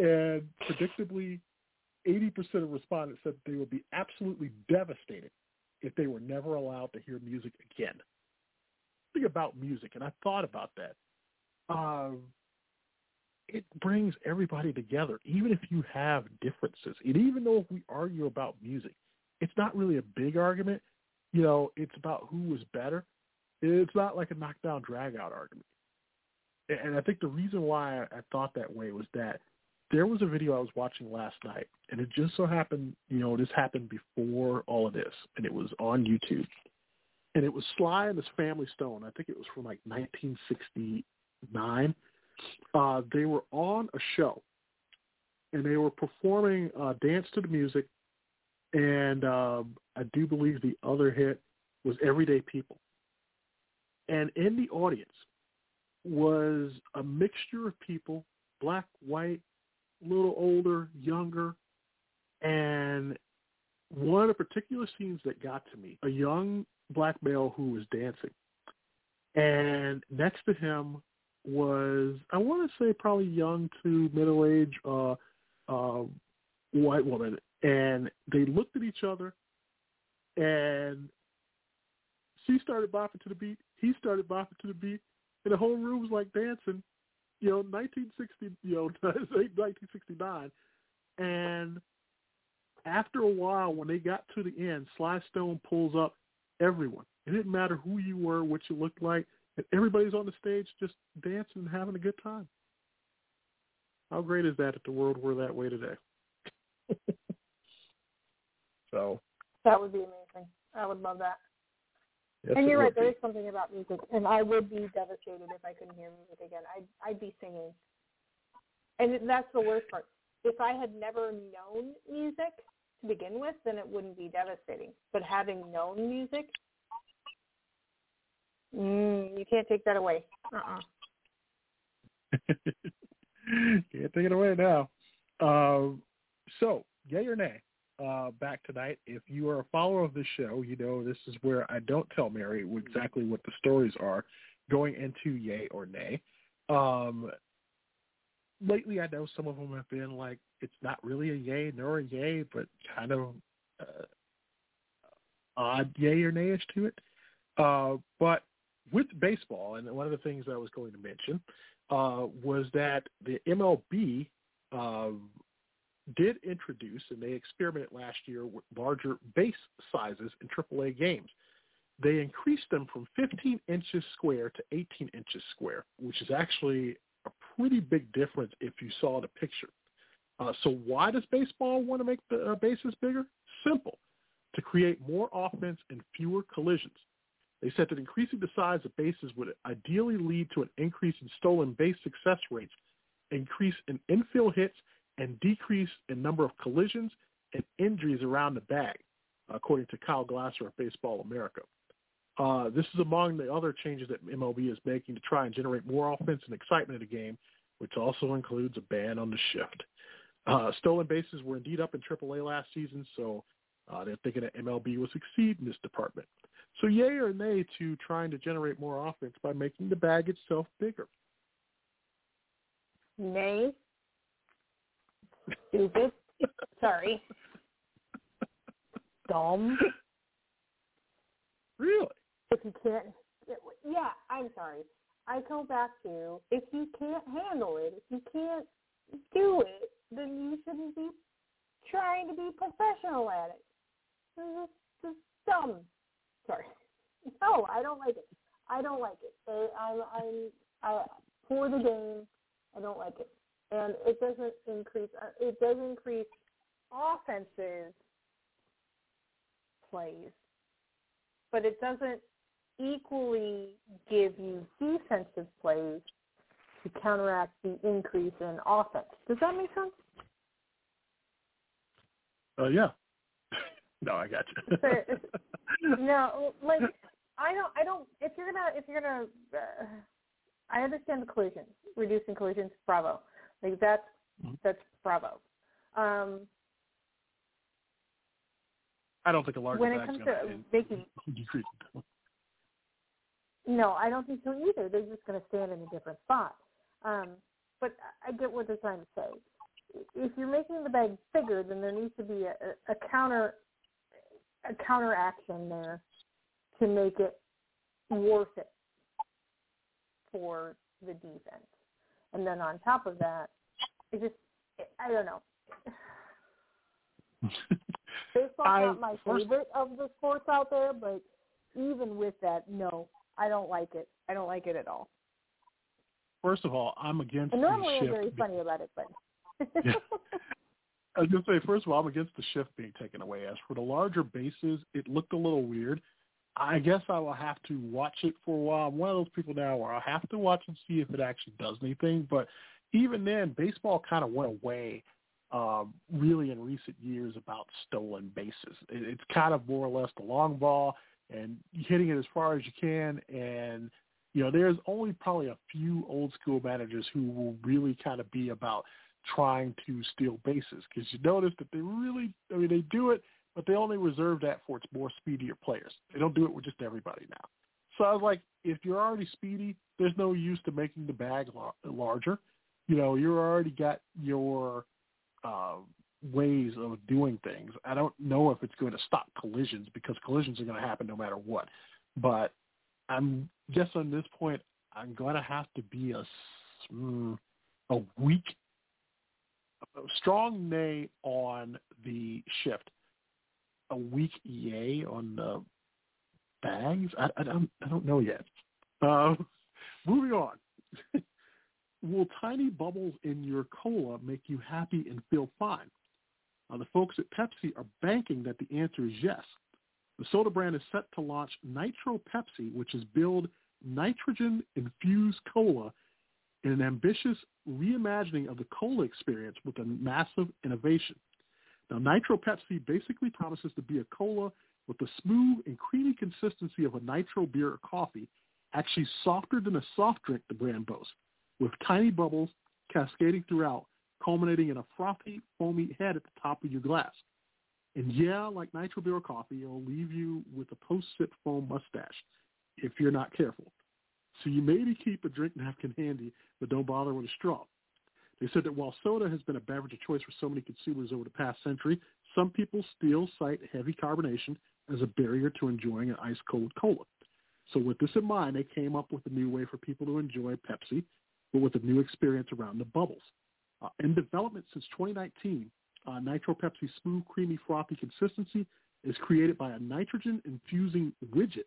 And predictably, eighty percent of respondents said that they would be absolutely devastated if they were never allowed to hear music again. About music, and I thought about that. Uh, it brings everybody together, even if you have differences. And even though if we argue about music, it's not really a big argument. You know, it's about who was better. It's not like a knockdown, drag-out argument. And I think the reason why I thought that way was that there was a video I was watching last night, and it just so happened, you know, this happened before all of this, and it was on YouTube. And it was Sly and his Family Stone. I think it was from like nineteen sixty-nine. Uh, they were on a show, and they were performing uh, Dance to the Music, and uh, I do believe the other hit was Everyday People. And in the audience was a mixture of people, black, white, a little older, younger, and one of the particular scenes that got to me, a young black male who was dancing, and next to him was, I want to say probably young to middle-aged uh, uh, white woman, and they looked at each other, and she started bopping to the beat, he started bopping to the beat, and the whole room was like dancing, you know, nineteen sixty, you know, nineteen sixty-nine, and after a while, when they got to the end, Sly Stone pulls up everyone. It didn't matter who you were, what you looked like, and everybody's on the stage just dancing and having a good time. How great is that if the world were that way today? So that would be amazing. I would love that. Yes, and you're right, there be. is something about music, and I would be devastated if I couldn't hear music again. I'd, I'd be singing. And that's the worst part. If I had never known music to begin with, then it wouldn't be devastating. But having known music, mm, you can't take that away. Uh-uh. Can't take it away now. Uh, so, yay or nay? Uh, back tonight. If you are a follower of this show, you know this is where I don't tell Mary exactly what the stories are going into yay or nay. Um, lately, I know some of them have been like, it's not really a yay nor a yay, but kind of uh, odd yay or nay-ish to it. Uh, but with baseball, and one of the things I was going to mention uh, was that the M L B uh, did introduce, and they experimented last year with larger base sizes in triple A games. They increased them from fifteen inches square to eighteen inches square, which is actually a pretty big difference if you saw the picture. Uh, so why does baseball want to make the uh, bases bigger? Simple, to create more offense and fewer collisions. They said that increasing the size of bases would ideally lead to an increase in stolen base success rates, increase in infield hits, and decrease in number of collisions and injuries around the bag, according to Kyle Glasser of Baseball America. Uh, this is among the other changes that M L B is making to try and generate more offense and excitement in the game, which also includes a ban on the shift. Uh, stolen bases were indeed up in triple A last season, so uh, they're thinking that M L B will succeed in this department. So yay or nay to trying to generate more offense by making the bag itself bigger? Nay. Stupid. Sorry. Dumb. Really? If you can't, yeah, I'm sorry. I go back to, if you can't handle it, if you can't do it, then you shouldn't be trying to be professional at it. This is just dumb. Sorry. No, I don't like it. I don't like it. I'm, I'm, I, for the game, I don't like it. And it doesn't increase, it does increase offenses plays, but it doesn't equally give you defensive plays to counteract the increase in offense. Does that make sense? Oh, uh, yeah. No, I got you. No, like, I don't, I don't, if you're going to, if you're going to, uh, I understand the collision, reducing collisions, bravo. Like that's that's bravo. Um, I don't think a large when it comes to making. No, I don't think so either. They're just going to stand in a different spot. Um, but I get what they're trying to say. If you're making the bag bigger, then there needs to be a, a counter a counteraction there to make it worth it for the defense. And then on top of that, it just, I don't know. Baseball's not my favorite of the sports out there, but even with that, no, I don't like it. I don't like it at all. First of all, I'm against the shift. Normally I'm very funny about it, but. Yeah. I was going to say, first of all, I'm against the shift being taken away. As for the larger bases, it looked a little weird. I guess I will have to watch it for a while. I'm one of those people now where I'll have to watch and see if it actually does anything. But even then, baseball kind of went away um, really in recent years about stolen bases. It, it's kind of more or less the long ball and hitting it as far as you can. And, you know, there's only probably a few old school managers who will really kind of be about trying to steal bases because you notice that they really, I mean, they do it. but they only reserve that for its more speedier players. They don't do it with just everybody now. So I was like, if you're already speedy, there's no use to making the bag larger. You know, you're already got your uh, ways of doing things. I don't know if it's going to stop collisions, because collisions are going to happen no matter what. But I'm guess on this point, I'm going to have to be a, a weak, a strong nay on the shift, a weak yay on the bags. I, I, don't, I don't know yet. Um, moving on. Will tiny bubbles in your cola make you happy and feel fine? Uh, the folks at Pepsi are banking that the answer is yes. The soda brand is set to launch Nitro Pepsi, which is billed nitrogen-infused cola, in an ambitious reimagining of the cola experience with a massive innovation. Now, Nitro Pepsi basically promises to be a cola with the smooth and creamy consistency of a nitro beer or coffee, actually softer than a soft drink, the brand boasts, with tiny bubbles cascading throughout, culminating in a frothy, foamy head at the top of your glass. And yeah, like nitro beer or coffee, it'll leave you with a post-sip foam mustache if you're not careful. So you maybe keep a drink napkin handy, but don't bother with a straw. They said that while soda has been a beverage of choice for so many consumers over the past century, some people still cite heavy carbonation as a barrier to enjoying an ice-cold cola. So with this in mind, they came up with a new way for people to enjoy Pepsi, but with a new experience around the bubbles. Uh, in development since twenty nineteen, uh, Nitro Pepsi's smooth, creamy, frothy consistency is created by a nitrogen-infusing widget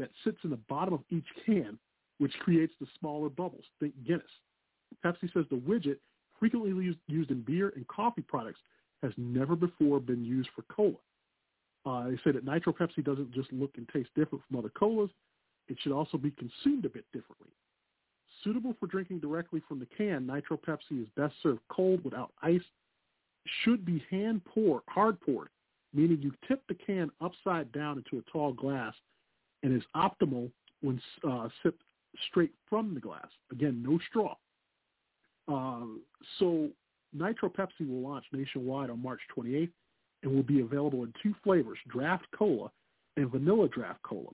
that sits in the bottom of each can, which creates the smaller bubbles. Think Guinness. Pepsi says the widget, frequently used in beer and coffee products, has never before been used for cola. Uh, they say that Nitro Pepsi doesn't just look and taste different from other colas. It should also be consumed a bit differently. Suitable for drinking directly from the can, Nitro Pepsi is best served cold without ice. Should be hand poured, hard poured, meaning you tip the can upside down into a tall glass, and is optimal when uh, sipped straight from the glass. Again, no straw. Uh, so Nitro Pepsi will launch nationwide on March twenty-eighth and will be available in two flavors, Draft Cola and Vanilla Draft Cola.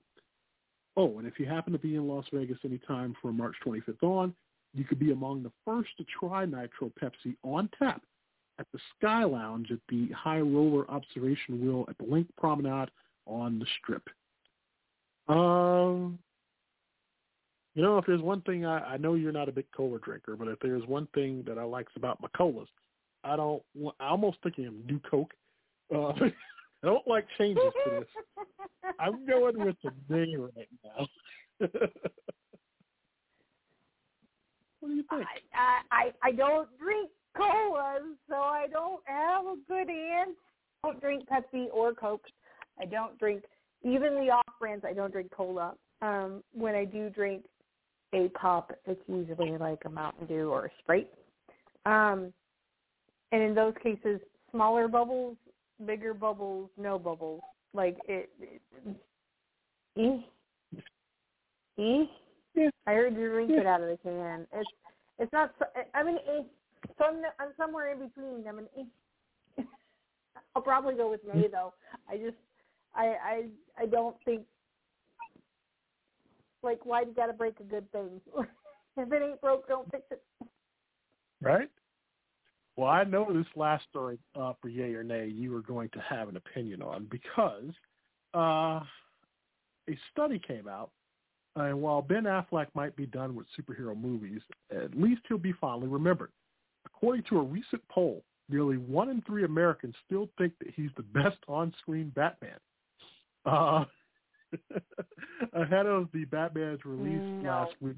Oh, and if you happen to be in Las Vegas anytime from March twenty-fifth on, you could be among the first to try Nitro Pepsi on tap at the Sky Lounge at the High Roller Observation Wheel at the Link Promenade on the Strip. Um... You know, if there's one thing, I, I know you're not a big cola drinker, but if there's one thing that I likes about my colas, I don't, I almost thinking of New Coke. Uh, I don't like changes to this. I'm going with the day right now. What do you think? I, I, I don't drink colas, so I don't have a good answer. I don't drink Pepsi or Coke. I don't drink, even the off-brands, I don't drink cola. Um, when I do drink a pop, it's usually like a Mountain Dew or a Sprite. Um, and in those cases, smaller bubbles, bigger bubbles, no bubbles. Like, it, it, eh? Eh? Yeah. I heard you drink it out of the can. It's it's not, I mean, eh. So I'm, I'm somewhere in between. I'm an eh. I'll probably go with nay, though. I just, I, I, I don't think, like, why do you got to break a good thing? If it ain't broke, don't fix it. Right? Well, I know this last story uh, for yay or nay you are going to have an opinion on, because uh, a study came out, and while Ben Affleck might be done with superhero movies, at least he'll be fondly remembered. According to a recent poll, nearly one in three Americans still think that he's the best on-screen Batman. Uh Ahead of the Batman's release no. last week,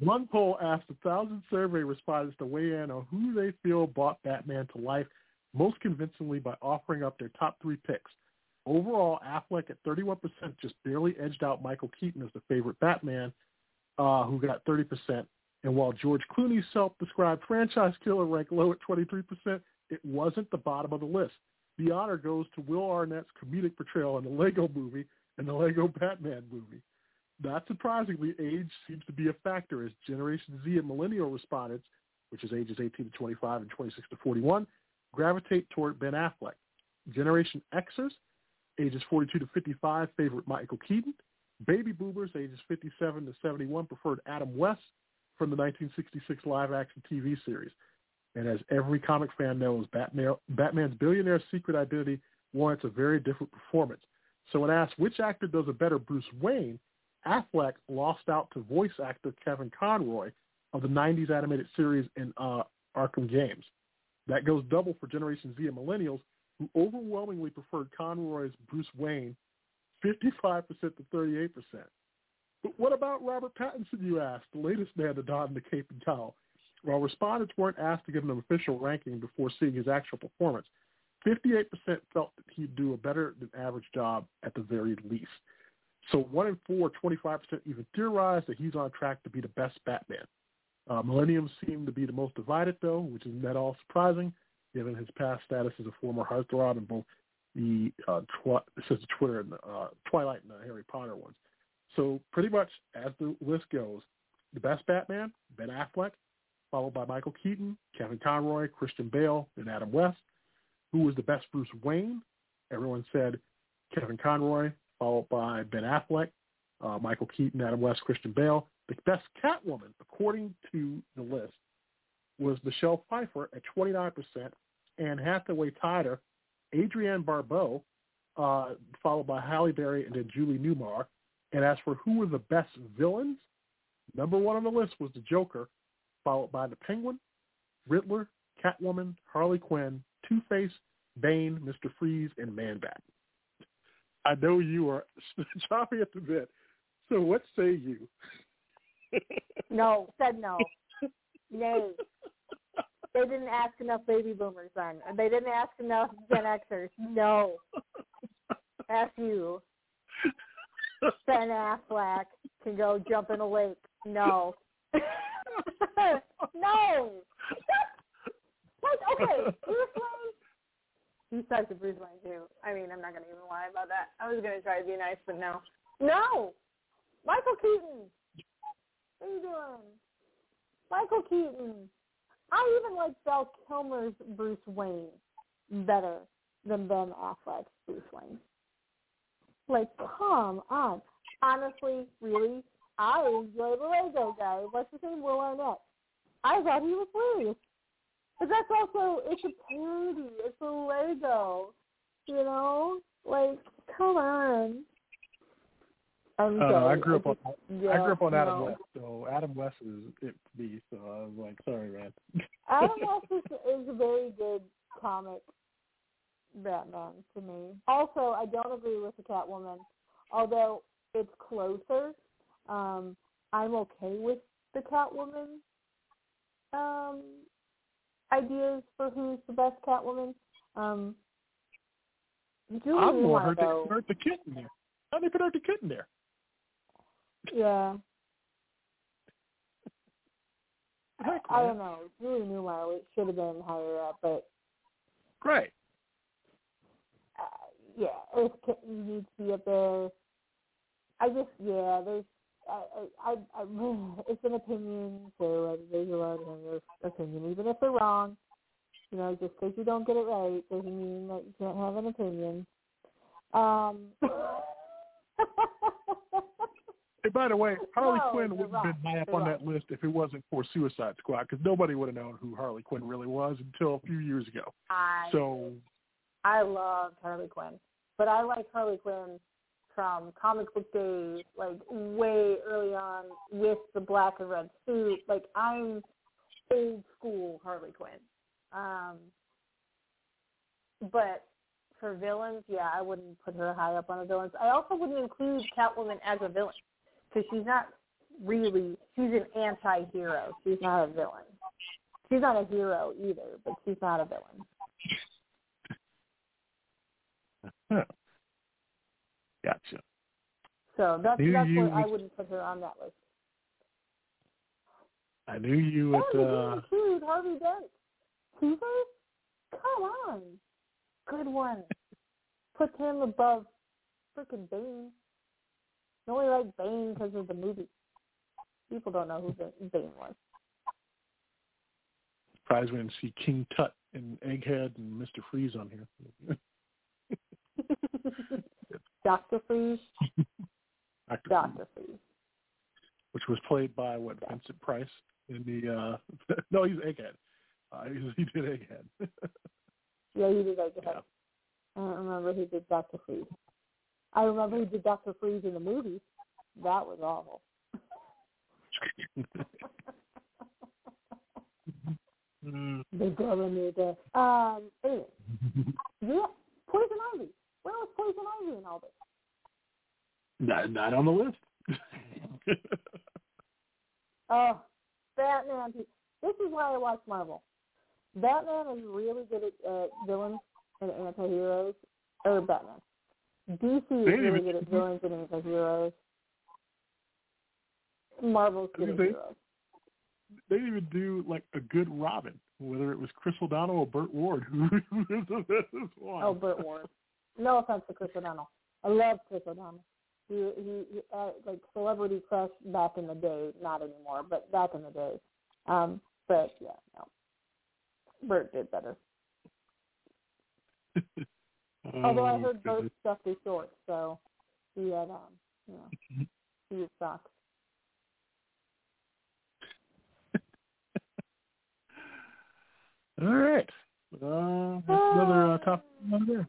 one poll asked one thousand survey respondents to weigh in on who they feel brought Batman to life most convincingly by offering up their top three picks. Overall, Affleck at thirty-one percent just barely edged out Michael Keaton as the favorite Batman, uh, who got thirty percent. And while George Clooney's self-described franchise killer ranked low at twenty-three percent, it wasn't the bottom of the list. The honor goes to Will Arnett's comedic portrayal in the Lego movie, in the Lego Batman movie. Not surprisingly, age seems to be a factor as Generation Z and Millennial respondents, which is ages eighteen to twenty-five and twenty-six to forty-one, gravitate toward Ben Affleck. Generation Xers ages forty-two to fifty-five, favorite Michael Keaton. Baby Boomers, ages fifty-seven to seventy-one, preferred Adam West from the nineteen sixty-six live-action T V series. And as every comic fan knows, Batman, Batman's billionaire secret identity warrants a very different performance. So when asked which actor does a better Bruce Wayne, Affleck lost out to voice actor Kevin Conroy of the nineties animated series in uh, Arkham games. That goes double for Generation Z and Millennials, who overwhelmingly preferred Conroy's Bruce Wayne, fifty-five percent to thirty-eight percent. But what about Robert Pattinson, you asked, the latest man to don the cape and towel? While respondents weren't asked to give him an official ranking before seeing his actual performance, fifty-eight percent felt that he'd do a better than average job at the very least. So one in four, twenty-five percent even theorized that he's on track to be the best Batman. Uh, Millenniums seem to be the most divided, though, which isn't at all surprising, given his past status as a former heartthrob in both the uh, tw- says the Twitter and the uh, Twilight and the Harry Potter ones. So pretty much as the list goes, the best Batman, Ben Affleck, followed by Michael Keaton, Kevin Conroy, Christian Bale, and Adam West. Who was the best Bruce Wayne? Everyone said Kevin Conroy, followed by Ben Affleck, uh, Michael Keaton, Adam West, Christian Bale. The best Catwoman, according to the list, was Michelle Pfeiffer at twenty-nine percent, Anne Hathaway tied her, Adrienne Barbeau, uh, followed by Halle Berry, and then Julie Newmar. And as for who were the best villains, number one on the list was the Joker, followed by the Penguin, Riddler, Catwoman, Harley Quinn, Two-Face, Bane, Mister Freeze, and Man-Bat. I know you are chopping at the bit, so what say you? No, said no. Nay. They didn't ask enough baby boomers then. They didn't ask enough Gen Xers. No. F you. Ben Affleck can go jump in a lake. No. No. Like, okay, Bruce Wayne. He sucks at Bruce Wayne, too. I mean, I'm not going to even lie about that. I was going to try to be nice, but no. No! Michael Keaton! What are you doing? Michael Keaton. I even like Val Kilmer's Bruce Wayne better than Ben Affleck's Bruce Wayne. Like, come on. Honestly, really, I enjoy the Lego guy. What's his name? Will Arnett. I thought he was hilarious. But that's also, it's a parody. It's a Lego. You know? Like, come on. I'm sorry. Uh, I grew up on, yeah, I grew up on Adam no. West, so Adam West is it for me, so I was like, sorry, man. Adam West is, is a very good comic Batman to me. Also, I don't agree with the Catwoman, although it's closer. Um, I'm okay with the Catwoman um, ideas for who's the best Catwoman. Um, Julie I'm Newmar, more hurt though. They put Eartha Kitt in there. How they put Eartha Kitt in there? Yeah. I, I don't know. Julie Newmar should have been higher up, but... Right. Uh, yeah, Eartha Kitt needs to be up there. I just, yeah, there's... I, I, I, it's an opinion, so there's a lot of your opinion, even if they're wrong. You know, just because you don't get it right doesn't mean that you can't have an opinion. Um. Hey, by the way, Harley no, Quinn wouldn't have been high up on that list if it wasn't for Suicide Squad, because nobody would have known who Harley Quinn really was until a few years ago. I, so I loved Harley Quinn, but I like Harley Quinn from comic book days, like way early on with the black and red suit. Like, I'm old school Harley Quinn. Um, but for villains, yeah, I wouldn't put her high up on the villains. I also wouldn't include Catwoman as a villain, because she's not really, she's an anti-hero. She's not a villain. She's not a hero either, but she's not a villain. Gotcha. So that's, that's why I wouldn't put her on that list. I knew you would. Oh, uh, you didn't include Harvey Dent. Caesar? Come on. Good one. Put him above freaking Bane. You only like Bane because of the movie. People don't know who Bane was. Surprised we didn't see King Tut and Egghead and Mister Freeze on here. Doctor Freeze. Doctor Doctor Freeze. Which was played by, what, yeah. Vincent Price in the, uh, no, he's Egghead. Uh, he, he did Egghead. Yeah, he did Egghead. Yeah. I don't remember who did Doctor Freeze. I remember he did Doctor Freeze in the movie. That was awful. The girl in the day. Um, anyway. Yeah, Poison Ivy. Where was Poison Ivy in all this? Not, not on the list. Oh, Batman. This is why I watch Marvel. Batman is really good at uh, villains and anti-heroes. Or Batman. D C is really good at villains and anti-heroes. Marvel's good at heroes. They didn't even do, like, a good Robin, whether it was Chris O'Donnell or Burt Ward. Oh, Burt Ward. No offense to Chris O'Donnell. I love Chris O'Donnell. He, he, he uh, like, celebrity crush back in the day. Not anymore, but back in the day. Um, but, yeah, no. Burt did better. Oh, although I heard Burt stuffed his shorts, so he had, um, you know, he was socks. All right. Uh, that's another uh, topic over there.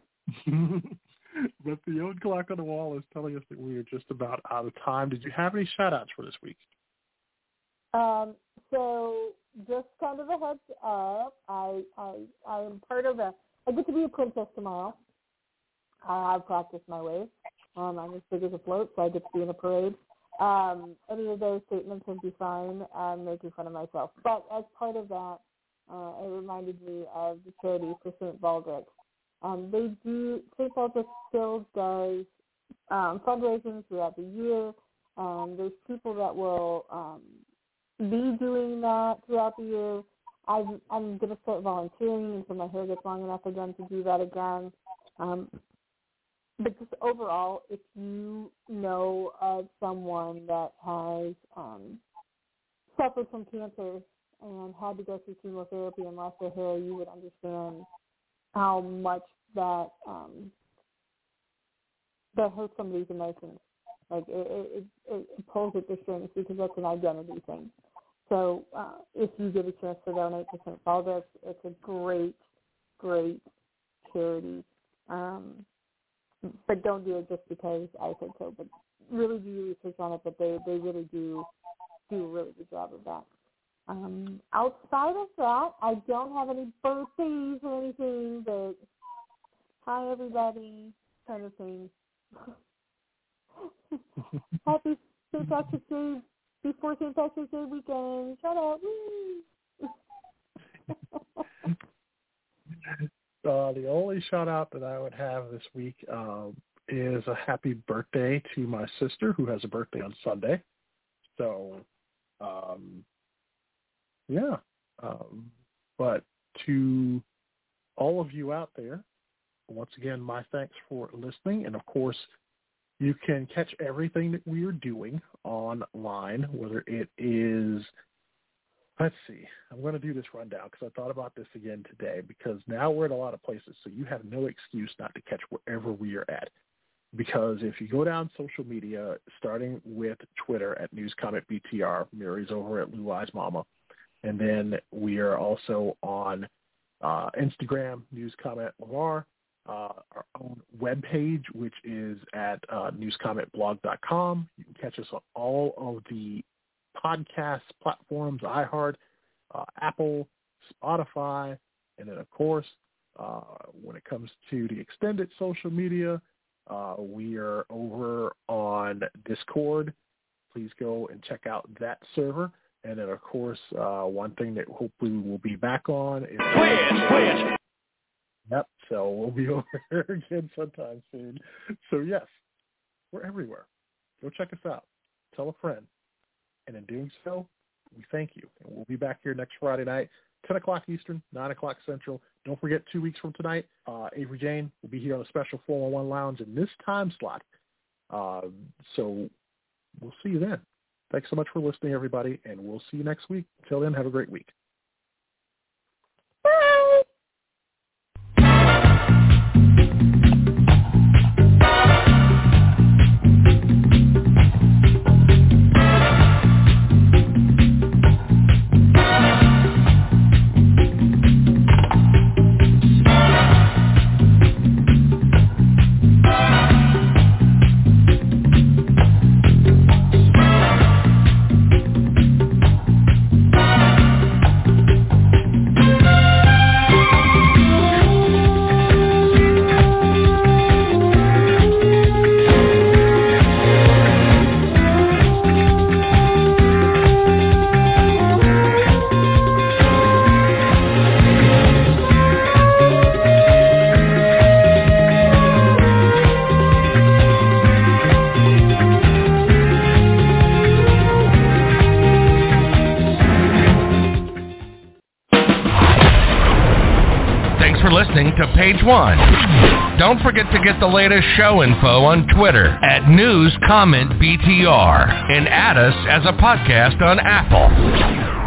But the old clock on the wall is telling us that we are just about out of time. Did you have any shout-outs for this week? Um, so just kind of a heads up, I, I, I am part of a – I get to be a princess tomorrow. I have practiced my ways. Um, I'm as big as a float, so I get to be in a parade. Um, any of those statements would be fine. I'm making fun of myself. But as part of that, Uh, it reminded me of the charity for Saint Baldrick's. Um, they do, Saint Baldrick's still does um, fundraising throughout the year. Um, there's people that will um, be doing that throughout the year. I've, I'm going to start volunteering until my hair gets long enough again to do that again. Um, but just overall, if you know of someone that has um, suffered from cancer and had to go through chemotherapy and lost their hair, you would understand how much that um, that hurts somebody's emotions. Like, it, it, it, it pulls at the strings because that's an identity thing. So uh, if you get a chance to donate to Saint Baldrick's, it's a great, great charity. Um, but don't do it just because I said so, but really do your research on it, but they, they really do do a really good job of that. Um, outside of that, I don't have any birthdays or anything, but hi, everybody, kind of thing. Happy Saint Patrick's Day before Saint Patrick's Day weekend. Shout out. uh, the only shout out that I would have this week um, is a happy birthday to my sister, who has a birthday on Sunday. So, um, yeah, um, but to all of you out there, once again, my thanks for listening. And, of course, you can catch everything that we are doing online, whether it is, let's see, I'm going to do this rundown because I thought about this again today because now we're at a lot of places, so you have no excuse not to catch wherever we are at. Because if you go down social media, starting with Twitter at NewsCommentBTR, Mary's over at Blue Eyes Mama. And then we are also on uh, Instagram, News Comment LeVar, uh, our own webpage, which is at uh, news comment blog dot com. You can catch us on all of the podcast platforms, iHeart, uh, Apple, Spotify, and then, of course, uh, when it comes to the extended social media, uh, we are over on Discord. Please go and check out that server. And then, of course, uh, one thing that hopefully we will be back on is... Twitch, Twitch. Yep, so we'll be over there again sometime soon. So, yes, we're everywhere. Go check us out. Tell a friend. And in doing so, we thank you. And we'll be back here next Friday night, ten o'clock Eastern, nine o'clock Central. Don't forget, two weeks from tonight, uh, Avery Jane will be here on a special four one one Lounge in this time slot. Uh, so we'll see you then. Thanks so much for listening, everybody, and we'll see you next week. Until then, have a great week. Bye. Page One. Don't forget to get the latest show info on Twitter at news comment B T R and add us as a podcast on Apple.